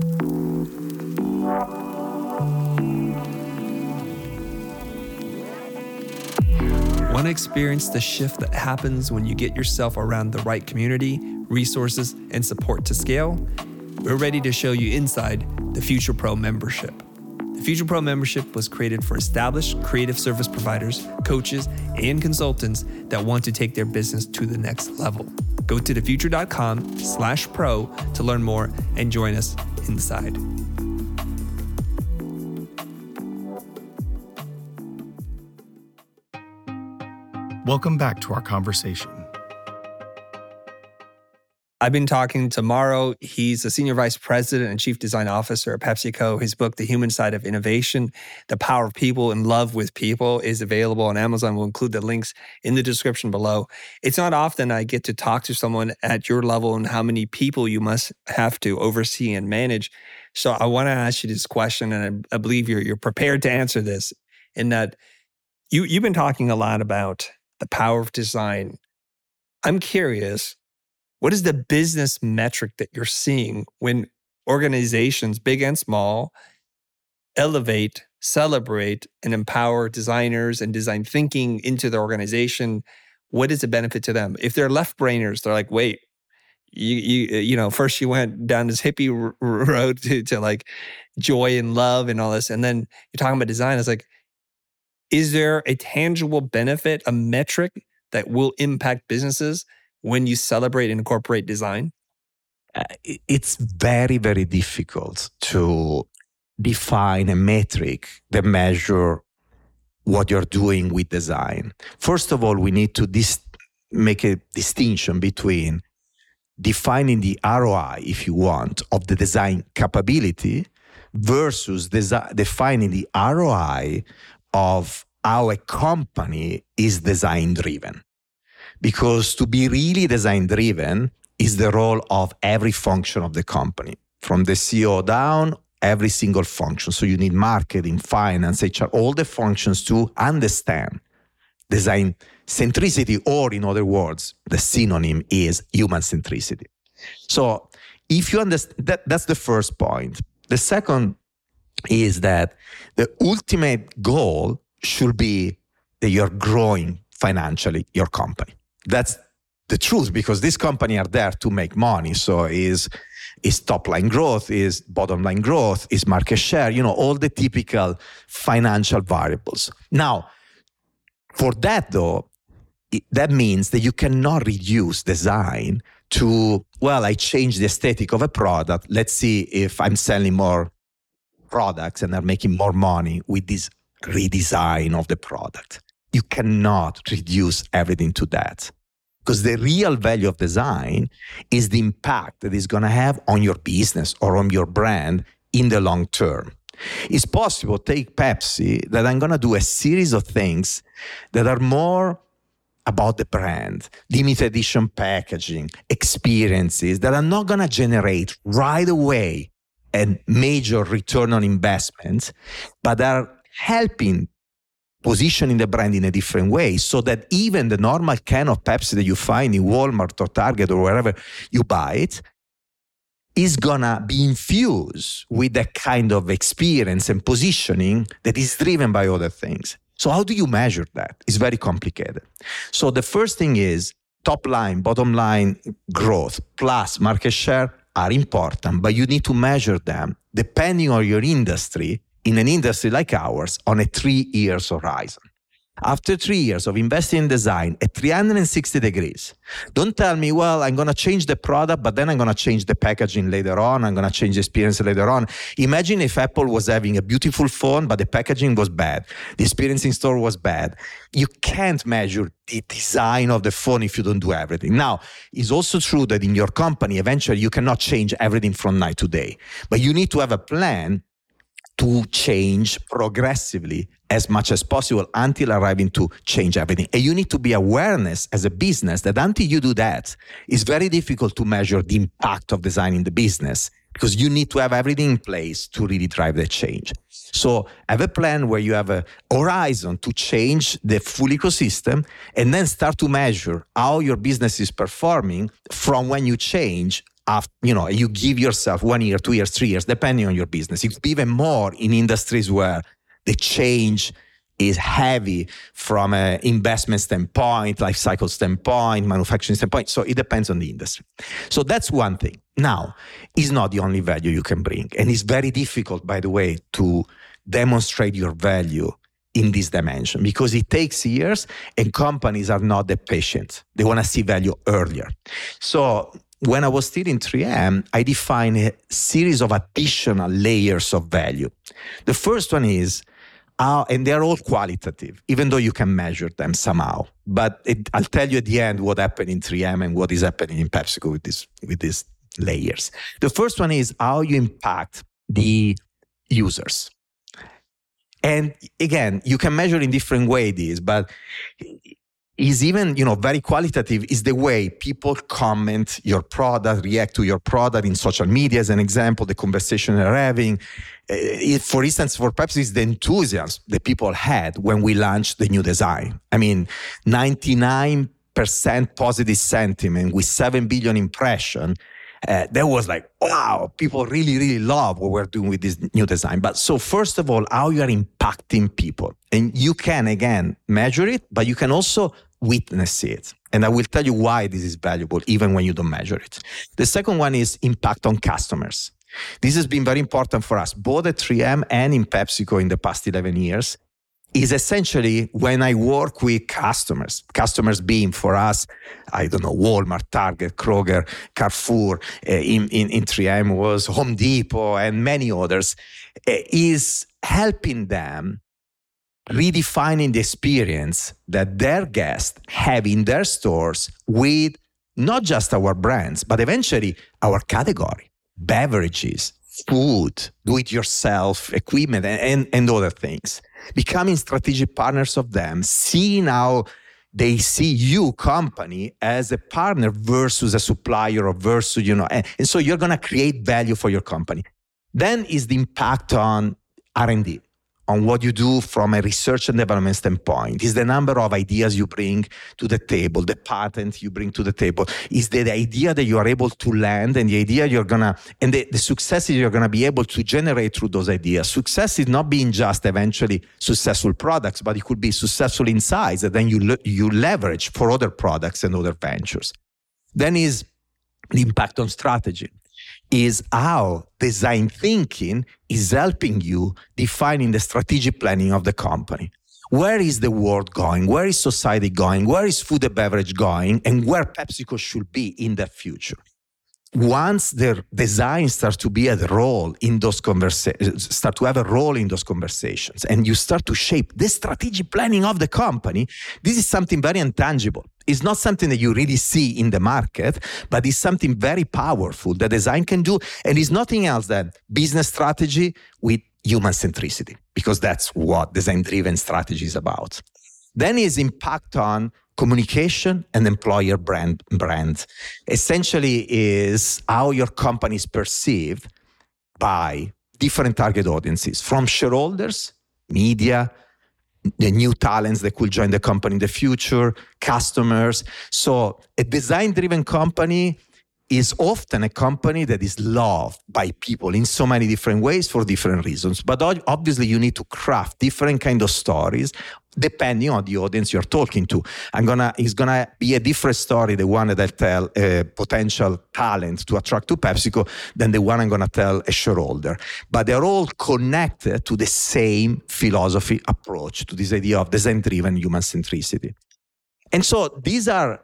Want to experience the shift that happens when you get yourself around the right community, resources, and support to scale? We're ready to show you inside the Future Pro membership. The Future Pro membership was created for established creative service providers, coaches, and consultants that want to take their business to the next level. Go to thefuture.com slash pro to learn more and join us inside. Welcome back to our conversation. I've been talking to Mauro. He's a senior vice president and chief design officer at PepsiCo. His book, The Human Side of Innovation, The Power of People in Love with People, is available on Amazon. We'll include the links in the description below. It's not often I get to talk to someone at your level and how many people you must have to oversee and manage. So I want to ask you this question, and I, I believe you're, you're prepared to answer this, in that you, you've been talking a lot about the power of design. I'm curious, what is the business metric that you're seeing when organizations, big and small, elevate, celebrate, and empower designers and design thinking into their organization? What is the benefit to them? If they're left-brainers, they're like, wait, you you you know, first you went down this hippie r- r- road to, to like joy and love and all this, and then you're talking about design. It's like, is there a tangible benefit, a metric that will impact businesses when you celebrate and incorporate design? Uh, it's very, very difficult to define a metric that measure what you're doing with design. First of all, we need to dis- make a distinction between defining the R O I, if you want, of the design capability versus desi- defining the R O I of how a company is design-driven. Because to be really design-driven is the role of every function of the company, from the C E O down, every single function. So you need marketing, finance, H R, all the functions to understand design centricity, or in other words, the synonym is human centricity. So if you understand, that, that's the first point. The second is that the ultimate goal should be that you're growing financially your company. That's the truth, because these companies are there to make money. So is is top line growth, is bottom line growth, is market share, you know, all the typical financial variables. Now, for that though, it, that means that you cannot reduce design to, well, I change the aesthetic of a product. Let's see if I'm selling more products and are making more money with this redesign of the product. You cannot reduce everything to that, because the real value of design is the impact that it's going to have on your business or on your brand in the long term. It's possible, take Pepsi, that I'm going to do a series of things that are more about the brand, limited edition packaging, experiences that are not going to generate right away a major return on investment, but are helping positioning the brand in a different way, so that even the normal can of Pepsi that you find in Walmart or Target or wherever you buy it is gonna be infused with that kind of experience and positioning that is driven by other things. So how do you measure that? It's very complicated. So the first thing is top line, bottom line growth plus market share are important, but you need to measure them depending on your industry, in an industry like ours, on a three years horizon. After three years of investing in design at three hundred sixty degrees, don't tell me, well, I'm going to change the product, but then I'm going to change the packaging later on. I'm going to change the experience later on. Imagine if Apple was having a beautiful phone, but the packaging was bad. The experience in store was bad. You can't measure the design of the phone if you don't do everything. Now, it's also true that in your company, eventually you cannot change everything from night to day, but you need to have a plan to change progressively as much as possible until arriving to change everything. And you need to be awareness as a business that until you do that, it's very difficult to measure the impact of design in the business, because you need to have everything in place to really drive that change. So have a plan where you have a horizon to change the full ecosystem, and then start to measure how your business is performing from when you change. After, you know, you give yourself one year, two years, three years, depending on your business. It's even more in industries where the change is heavy from an investment standpoint, life cycle standpoint, manufacturing standpoint. So it depends on the industry. So that's one thing. Now, it's not the only value you can bring. And it's very difficult, by the way, to demonstrate your value in this dimension, because it takes years and companies are not that patient. They want to see value earlier. So when I was still in three M, I defined a series of additional layers of value. The first one is, uh, and they're all qualitative, even though you can measure them somehow. But it, I'll tell you at the end what happened in three M and what is happening in PepsiCo with this, with these layers. The first one is how you impact the users. And again, you can measure in different ways this, but is even, you know, very qualitative is the way people comment your product, react to your product in social media, as an example, the conversation they're having. It, for instance, for Pepsi, it's the enthusiasm that people had when we launched the new design. I mean, ninety-nine percent positive sentiment with seven billion impression. Uh, that was like, wow, people really, really love what we're doing with this new design. But so first of all, how you are impacting people. And you can, again, measure it, but you can also witness it. And I will tell you why this is valuable, even when you don't measure it. The second one is impact on customers. This has been very important for us, both at three M and in PepsiCo in the past eleven years. Is essentially when I work with customers, customers being for us, I don't know, Walmart, Target, Kroger, Carrefour, uh, in, in, in three M was Home Depot and many others, uh, is helping them redefining the experience that their guests have in their stores with not just our brands, but eventually our category, beverages, food, do-it-yourself equipment, and, and, and other things. Becoming strategic partners of them, seeing how they see you, company, as a partner versus a supplier or versus, you know, and, and so you're going to create value for your company. Then is the impact on R and D, on what you do from a research and development standpoint. Is the number of ideas you bring to the table, the patent you bring to the table, is the, the idea that you are able to land and the idea you're gonna, and the, the successes you're gonna be able to generate through those ideas. Success is not being just eventually successful products, but it could be successful insights that then you le- you leverage for other products and other ventures. Then is the impact on strategy. Is how design thinking is helping you defining the strategic planning of the company. Where is the world going? Where is society going? Where is food and beverage going? And where PepsiCo should be in the future? Once their design starts to be a role in those conversations, start to have a role in those conversations, and you start to shape the strategic planning of the company, this is something very intangible. It's not something that you really see in the market, but it's something very powerful that design can do. And it's nothing else than business strategy with human centricity, because that's what design-driven strategy is about. Then is impact on communication and employer brand. brand. Essentially is how your company is perceived by different target audiences, from shareholders, media, the new talents that could join the company in the future, customers. So a design-driven company is often a company that is loved by people in so many different ways for different reasons. But obviously you need to craft different kind of stories depending on the audience you're talking to. I'm gonna, it's gonna be a different story, the one that I tell a potential talent to attract to PepsiCo than the one I'm gonna tell a shareholder. But they're all connected to the same philosophy approach, to this idea of design-driven human centricity. And so these are,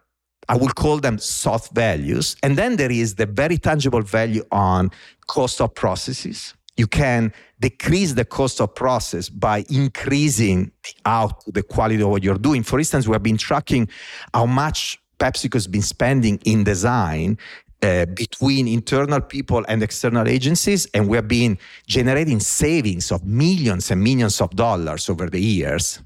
I would call them soft values. And then there is the very tangible value on cost of processes. You can decrease the cost of process by increasing the output, the quality of what you're doing. For instance, we have been tracking how much PepsiCo has been spending in design uh, between internal people and external agencies. And we have been generating savings of millions and millions of dollars over the years,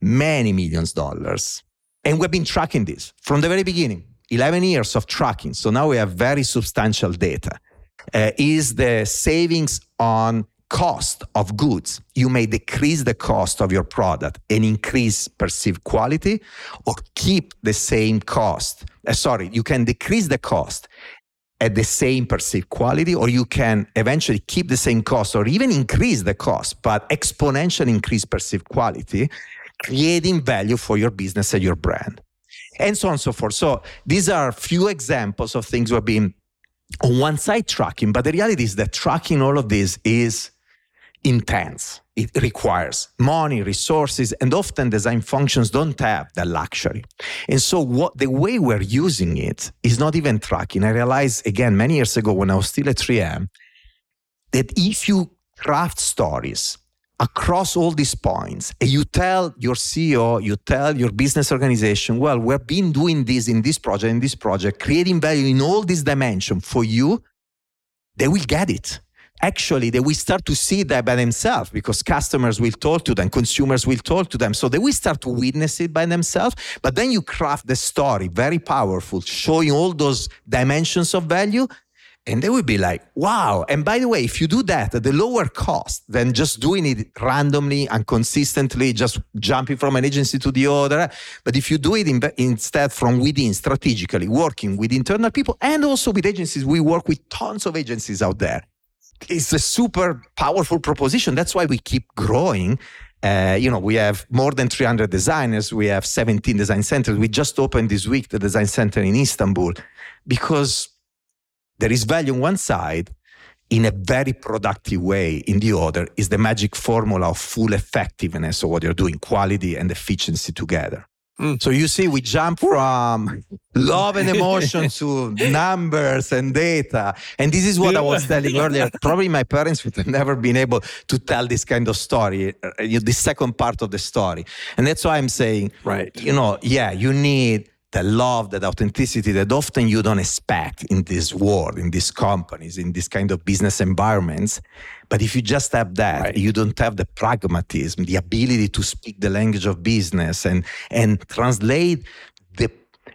many millions of dollars. And we've been tracking this from the very beginning, eleven years of tracking. So now we have very substantial data. Uh, is the savings on cost of goods. You may decrease the cost of your product and increase perceived quality, or keep the same cost. Uh, sorry, you can decrease the cost at the same perceived quality, or you can eventually keep the same cost or even increase the cost, but exponentially increase perceived quality, creating value for your business and your brand, and so on and so forth. So these are few examples of things we've been on one side tracking, but the reality is that tracking all of this is intense. It requires money, resources, and often design functions don't have that luxury. And so what the way we're using it is not even tracking. I realized, again, many years ago when I was still at three M, that if you craft stories across all these points, and you tell your C E O, you tell your business organization, well, we've been doing this in this project, in this project, creating value in all these dimensions for you, they will get it. Actually, they will start to see that by themselves, because customers will talk to them, consumers will talk to them. So they will start to witness it by themselves. But then you craft the story, very powerful, showing all those dimensions of value. And they would be like, wow. And by the way, if you do that at the lower cost than just doing it randomly and consistently, just jumping from an agency to the other, but if you do it in, instead from within, strategically, working with internal people and also with agencies, we work with tons of agencies out there. It's a super powerful proposition. That's why we keep growing. Uh, you know, we have more than three hundred designers. We have seventeen design centers. We just opened this week the design center in Istanbul, because there is value on one side, in a very productive way. In the other is the magic formula of full effectiveness of what you're doing, quality and efficiency together. Mm. So you see, we jump from love and emotion to numbers and data. And this is what I was telling earlier. Probably my parents would have never been able to tell this kind of story, the second part of the story. And that's why I'm saying, right. you know, yeah, you need that love, that authenticity that often you don't expect in this world, in these companies, in this kind of business environments. But if you just have that, right. you don't have the pragmatism, the ability to speak the language of business and, and translate the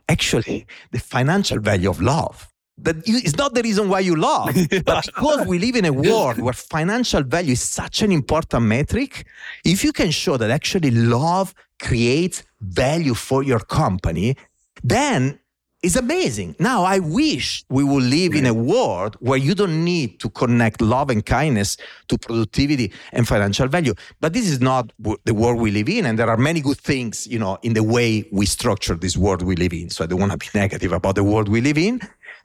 actually the financial value of love. That you, it's not the reason why you love, but because we live in a world where financial value is such an important metric, if you can show that actually love creates value for your company, then it's amazing. Now, I wish we would live in a world where you don't need to connect love and kindness to productivity and financial value. But this is not the world we live in. And there are many good things, you know, in the way we structure this world we live in. So I don't want to be negative about the world we live in.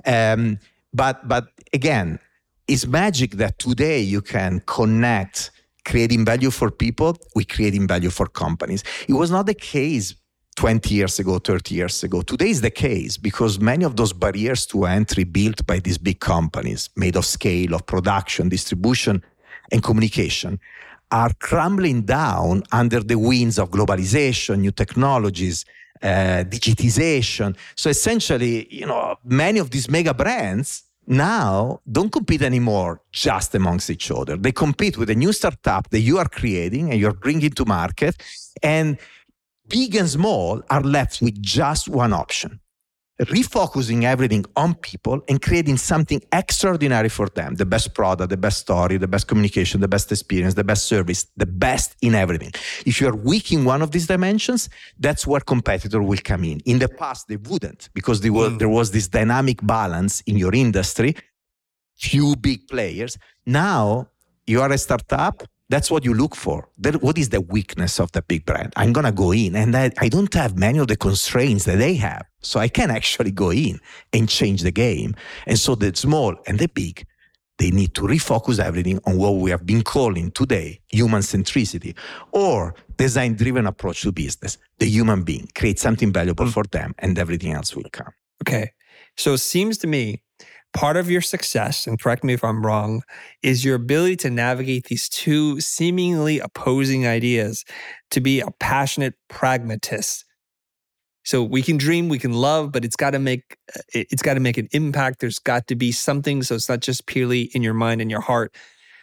Um, but, but again, it's magic that today you can connect creating value for people with creating value for companies. It was not the case twenty years ago, thirty years ago. Today is the case because many of those barriers to entry built by these big companies made of scale, of production, distribution, and communication are crumbling down under the winds of globalization, new technologies, uh, digitization. So essentially, you know, many of these mega brands now don't compete anymore just amongst each other. They compete with a new startup that you are creating and you're bringing to market, and big and small are left with just one option, refocusing everything on people and creating something extraordinary for them, the best product, the best story, the best communication, the best experience, the best service, the best in everything. If you are weak in one of these dimensions, that's where competitor will come in. In the past, they wouldn't, because they were, mm. there was this dynamic balance in your industry, few big players. Now, you are a startup, That's what you look for. That, what is the weakness of the big brand? I'm going to go in, and I, I don't have many of the constraints that they have. So I can actually go in and change the game. And so the small and the big, they need to refocus everything on what we have been calling today human centricity, or design-driven approach to business. The human being, create something valuable mm-hmm. for them, and everything else will come. Okay. So it seems to me part of your success, and correct me if I'm wrong, is your ability to navigate these two seemingly opposing ideas to be a passionate pragmatist. So we can dream, we can love, but it's got to make it's got to make an impact. There's got to be something, so it's not just purely in your mind and your heart.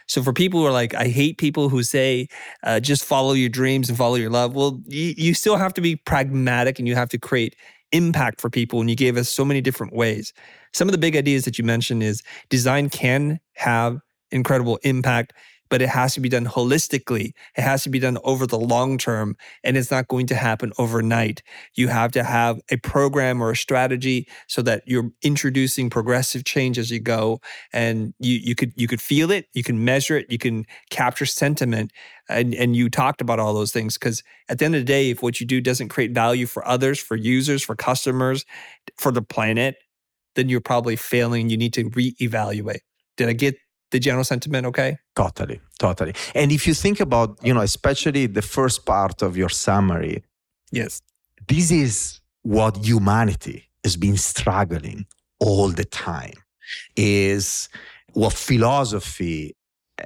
So for people who are like, I hate people who say, uh, just follow your dreams and follow your love. Well, you, you still have to be pragmatic, and you have to create impact for people. And you gave us so many different ways. Some of the big ideas that you mentioned is design can have incredible impact, but it has to be done holistically. It has to be done over the long term, and it's not going to happen overnight. You have to have a program or a strategy so that you're introducing progressive change as you go, and you you could you could feel it, you can measure it, you can capture sentiment, and and you talked about all those things, because at the end of the day, if what you do doesn't create value for others, for users, for customers, for the planet, then you're probably failing. You need to reevaluate. Did I get the general sentiment okay? Totally, totally. And if you think about, you know, especially the first part of your summary. Yes. This is what humanity has been struggling all the time, is what philosophy,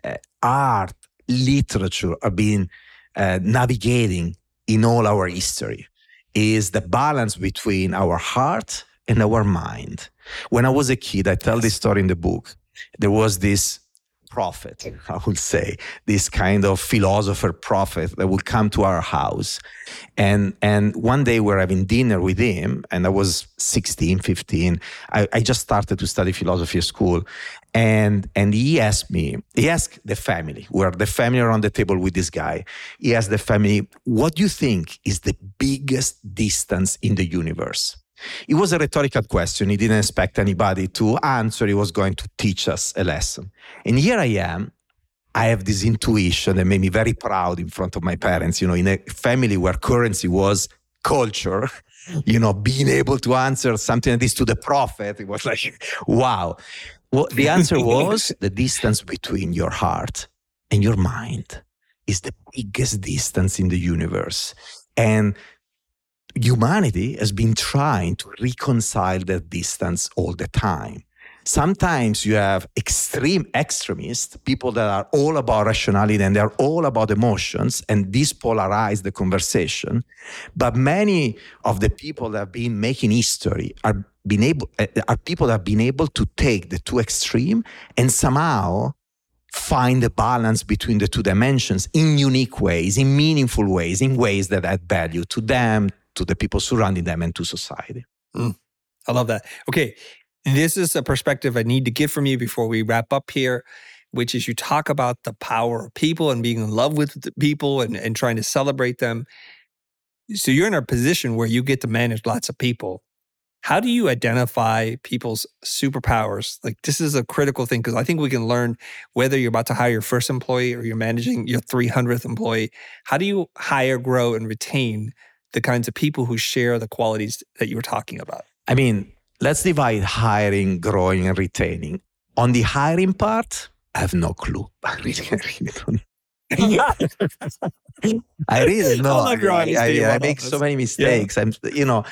uh, art, literature have been uh, navigating in all our history, is the balance between our heart and our mind. When I was a kid, I tell this story in the book. There was this prophet, I would say, this kind of philosopher prophet that would come to our house. And and one day we're having dinner with him, and I was sixteen, fifteen. I, I just started to study philosophy at school. And, and he asked me, he asked the family, we're the family around the table with this guy. He asked the family, what do you think is the biggest distance in the universe? It was a rhetorical question. He didn't expect anybody to answer. He was going to teach us a lesson. And here I am. I have this intuition that made me very proud in front of my parents, you know, in a family where currency was culture, you know, being able to answer something like this to the prophet. It was like, wow. Well, the answer was the distance between your heart and your mind is the biggest distance in the universe. And humanity has been trying to reconcile that distance all the time. Sometimes you have extreme extremists, people that are all about rationality and they're all about emotions, and this polarizes the conversation. But many of the people that have been making history are been able are people that have been able to take the two extremes and somehow find the balance between the two dimensions in unique ways, in meaningful ways, in ways that add value to them, to the people surrounding them, and to society. Mm, I love that. Okay, this is a perspective I need to get from you before we wrap up here, which is you talk about the power of people and being in love with the people and, and trying to celebrate them. So you're in a position where you get to manage lots of people. How do you identify people's superpowers? Like, this is a critical thing, because I think we can learn whether you're about to hire your first employee or you're managing your three hundredth employee. How do you hire, grow, and retain the kinds of people who share the qualities that you were talking about? I mean, let's divide hiring, growing, and retaining. On the hiring part, I have no clue. I really, I really don't. I really know. I, I, I, I make so many mistakes. Yeah. I'm, you know,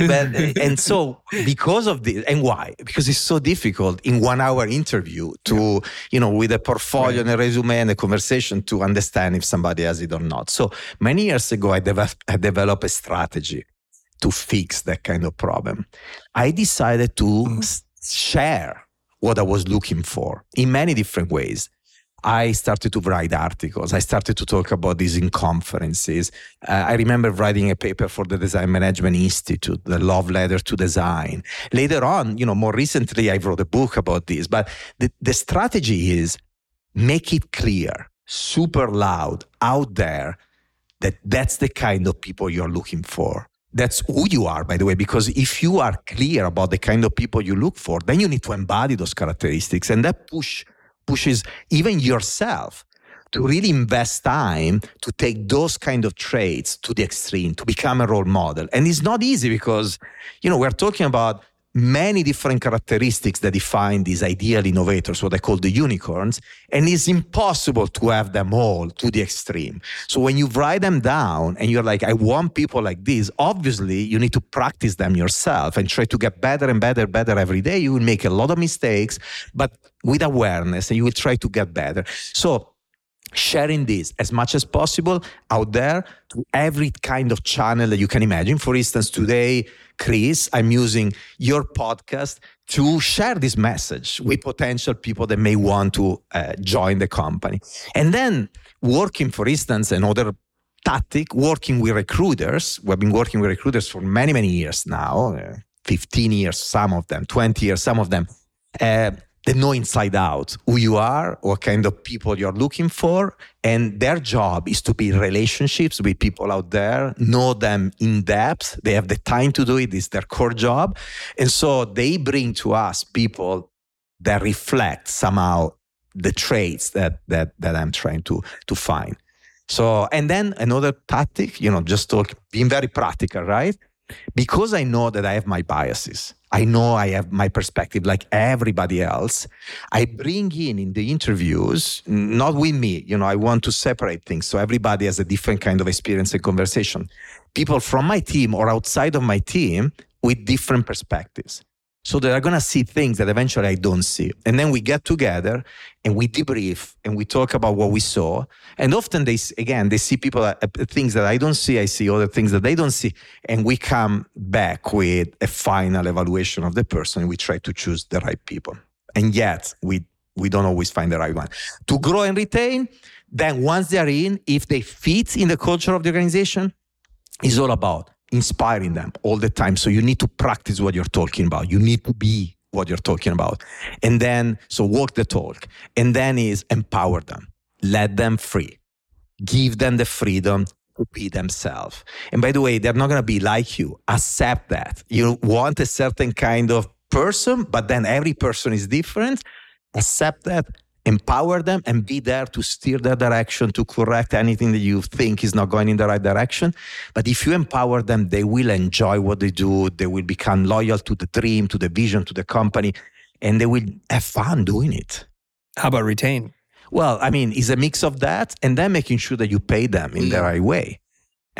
but, and so because of this, and why? Because it's so difficult in one hour interview to, yeah. you know, with a portfolio right. and a resume and a conversation to understand if somebody has it or not. So many years ago, I, dev- I developed a strategy to fix that kind of problem. I decided to mm. share what I was looking for in many different ways. I started to write articles. I started to talk about this in conferences. Uh, I remember writing a paper for the Design Management Institute, the love letter to design. Later on, you know, more recently, I wrote a book about this. But the, the strategy is make it clear, super loud, out there, that that's the kind of people you're looking for. That's who you are, by the way, because if you are clear about the kind of people you look for, then you need to embody those characteristics, and that push... pushes even yourself to really invest time to take those kind of traits to the extreme, to become a role model. And it's not easy because, you know, we're talking about many different characteristics that define these ideal innovators, what I call the unicorns, and it's impossible to have them all to the extreme. So when you write them down and you're like, I want people like this, obviously you need to practice them yourself and try to get better and better, better every day. You will make a lot of mistakes, but with awareness, and you will try to get better. So sharing this as much as possible out there to every kind of channel that you can imagine. For instance, today, Chris, I'm using your podcast to share this message with potential people that may want to uh, join the company. And then working, for instance, another tactic, working with recruiters. We've been working with recruiters for many, many years now, uh, fifteen years, some of them, twenty years, some of them. Uh, They know inside out who you are, what kind of people you're looking for, and their job is to build relationships with people out there, know them in depth. They have the time to do it. It's their core job. And so they bring to us people that reflect somehow the traits that that that I'm trying to to find. So, and then another tactic, you know, just talk, being very practical, right? Because I know that I have my biases, I know I have my perspective like everybody else, I bring in in the interviews, not with me, you know, I want to separate things. So everybody has a different kind of experience and conversation. People from my team or outside of my team with different perspectives. So they're going to see things that eventually I don't see. And then we get together and we debrief and we talk about what we saw. And often they, again, they see people, uh, things that I don't see, I see other things that they don't see. And we come back with a final evaluation of the person. And we try to choose the right people. And yet we, we don't always find the right one. To grow and retain, then once they're in, if they fit in the culture of the organization, it's all about inspiring them all the time. So you need to practice what you're talking about. You need to be what you're talking about. And then, so walk the talk. And then is empower them, let them free, give them the freedom to be themselves. And by the way, they're not going to be like you. Accept that. You want a certain kind of person, but then every person is different. Accept that. Empower them and be there to steer their direction, to correct anything that you think is not going in the right direction. But if you empower them, they will enjoy what they do. They will become loyal to the dream, to the vision, to the company, and they will have fun doing it. How about retain? Well, I mean, it's a mix of that and then making sure that you pay them in the right way.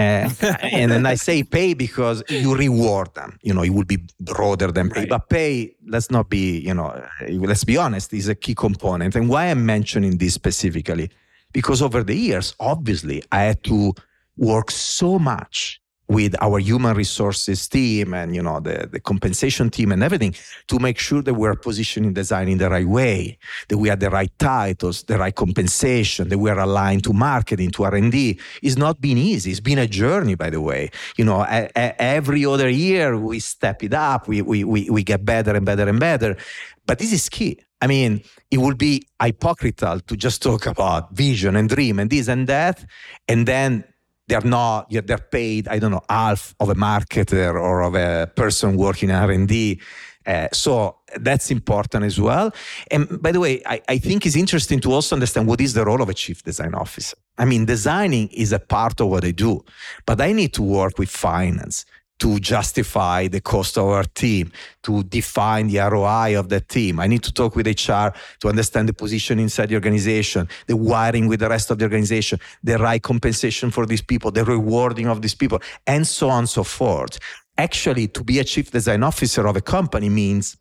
Uh, and then I say pay because you reward them, you know, it will be broader than pay, right. But pay, let's not be, you know, let's be honest, is a key component. And why I'm mentioning this specifically, because over the years, obviously I had to work so much with our human resources team and, you know, the, the compensation team and everything to make sure that we're positioning design in the right way, that we have the right titles, the right compensation, that we're aligned to marketing, to R and D. It's not been easy. It's been a journey, by the way. You know, a, a, every other year we step it up, we, we, we, we get better and better and better. But this is key. I mean, it would be hypocritical to just talk about vision and dream and this and that, and then They're not, they're paid, I don't know, half of a marketer or of a person working in R and D. Uh, so that's important as well. And by the way, I, I think it's interesting to also understand what is the role of a chief design officer. I mean, designing is a part of what I do, but I need to work with finance to justify the cost of our team, to define the R O I of the team. I need to talk with H R to understand the position inside the organization, the wiring with the rest of the organization, the right compensation for these people, the rewarding of these people, and so on and so forth. Actually, to be a chief design officer of a company means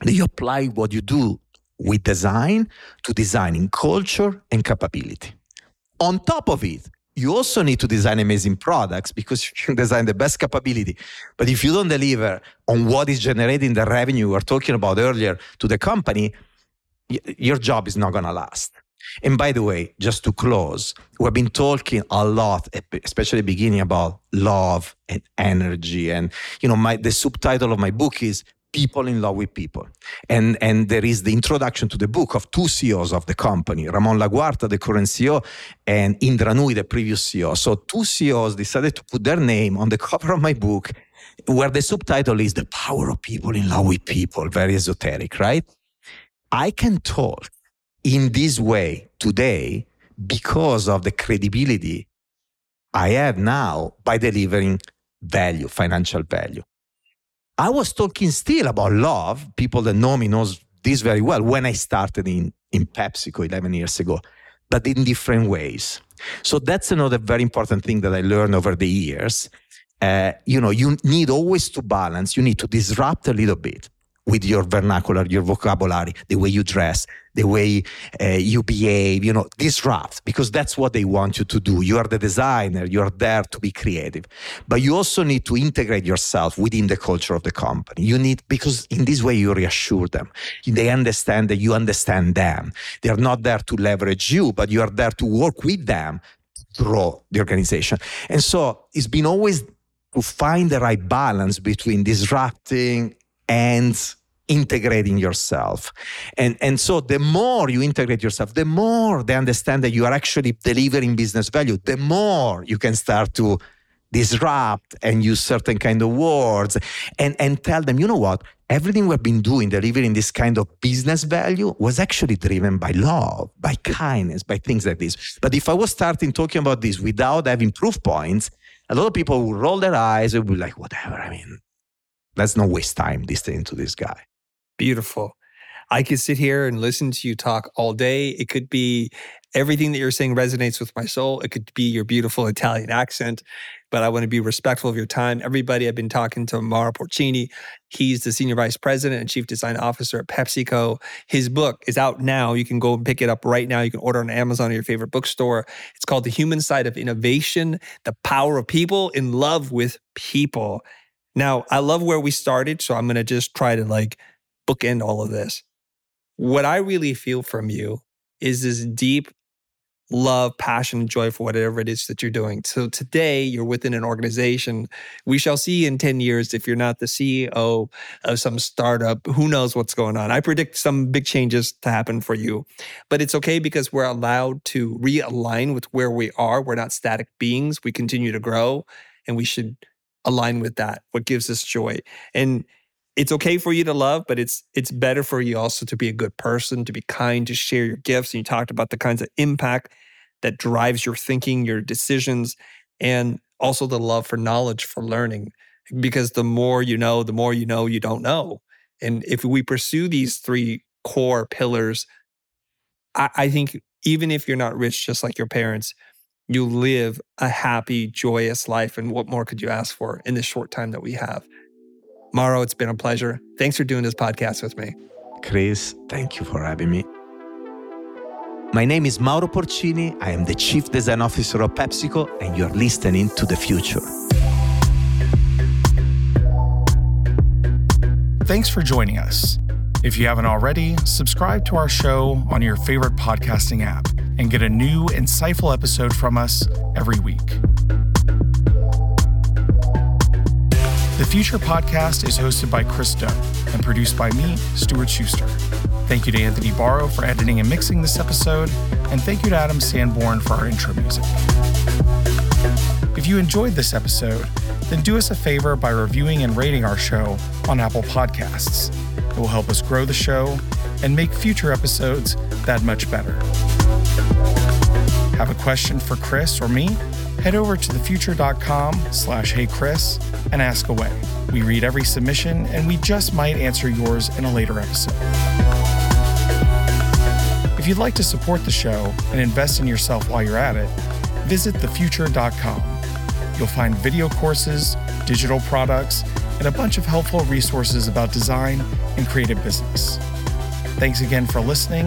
that you apply what you do with design to designing culture and capability. On top of it, you also need to design amazing products because you can design the best capability. But if you don't deliver on what is generating the revenue we were talking about earlier to the company, y- your job is not going to last. And by the way, just to close, we've been talking a lot, especially at the beginning, about love and energy. And, you know, my the subtitle of my book is People in Love with People. And, and there is the introduction to the book of two C E Os of the company, Ramon Laguarta, the current C E O, and Indra Nooyi, the previous C E O. So two C E Os decided to put their name on the cover of my book, where the subtitle is The Power of People in Love with People. Very esoteric, right? I can talk in this way today because of the credibility I have now by delivering value, financial value. I was talking still about love. People that know me knows this very well. When I started in, in PepsiCo eleven years ago, but in different ways. So that's another very important thing that I learned over the years. Uh, you know, you need always to balance. You need to disrupt a little bit with your vernacular, your vocabulary, the way you dress, the way uh, you behave, you know, disrupt, because that's what they want you to do. You are the designer, you are there to be creative, but you also need to integrate yourself within the culture of the company. You need, because in this way you reassure them. They understand that you understand them. They are not there to leverage you, but you are there to work with them to grow the organization. And so it's been always to find the right balance between disrupting and integrating yourself. And, and so the more you integrate yourself, the more they understand that you are actually delivering business value, the more you can start to disrupt and use certain kind of words and, and tell them, you know what, everything we've been doing, delivering this kind of business value was actually driven by love, by kindness, by things like this. But if I was starting talking about this without having proof points, a lot of people would roll their eyes and be like, whatever, I mean, let's not waste time listening to this guy. Beautiful. I could sit here and listen to you talk all day. It could be everything that you're saying resonates with my soul. It could be your beautiful Italian accent, but I want to be respectful of your time. Everybody, I've been talking to Mauro Porcini. He's the Senior Vice President and Chief Design Officer at PepsiCo. His book is out now. You can go and pick it up right now. You can order on Amazon or your favorite bookstore. It's called The Human Side of Innovation: The Power of People in Love with People. Now, I love where we started, so I'm going to just try to like bookend all of this. What I really feel from you is this deep love, passion, and joy for whatever it is that you're doing. So today, you're within an organization. We shall see in ten years if you're not the C E O of some startup. Who knows what's going on? I predict some big changes to happen for you. But it's okay because we're allowed to realign with where we are. We're not static beings. We continue to grow, and we should align with that, what gives us joy. And it's okay for you to love, but it's it's better for you also to be a good person, to be kind, to share your gifts. And you talked about the kinds of impact that drives your thinking, your decisions, and also the love for knowledge, for learning. Because the more you know, the more you know you don't know. And if we pursue these three core pillars, I, I think even if you're not rich, just like your parents, you live a happy, joyous life. And what more could you ask for in the short time that we have? Mauro, it's been a pleasure. Thanks for doing this podcast with me. Chris, thank you for having me. My name is Mauro Porcini. I am the Chief Design Officer of PepsiCo, and you're listening to The Future. Thanks for joining us. If you haven't already, subscribe to our show on your favorite podcasting app and get a new insightful episode from us every week. The Future Podcast is hosted by Chris Doe and produced by me, Stuart Schuster. Thank you to Anthony Barrow for editing and mixing this episode, and thank you to Adam Sanborn for our intro music. If you enjoyed this episode, then do us a favor by reviewing and rating our show on Apple Podcasts. It will help us grow the show and make future episodes that much better. Have a question for Chris or me? Head over to thefuture.com slash heychris and ask away. We read every submission, and we just might answer yours in a later episode. If you'd like to support the show and invest in yourself while you're at it, visit the future dot com. You'll find video courses, digital products, and a bunch of helpful resources about design and creative business. Thanks again for listening,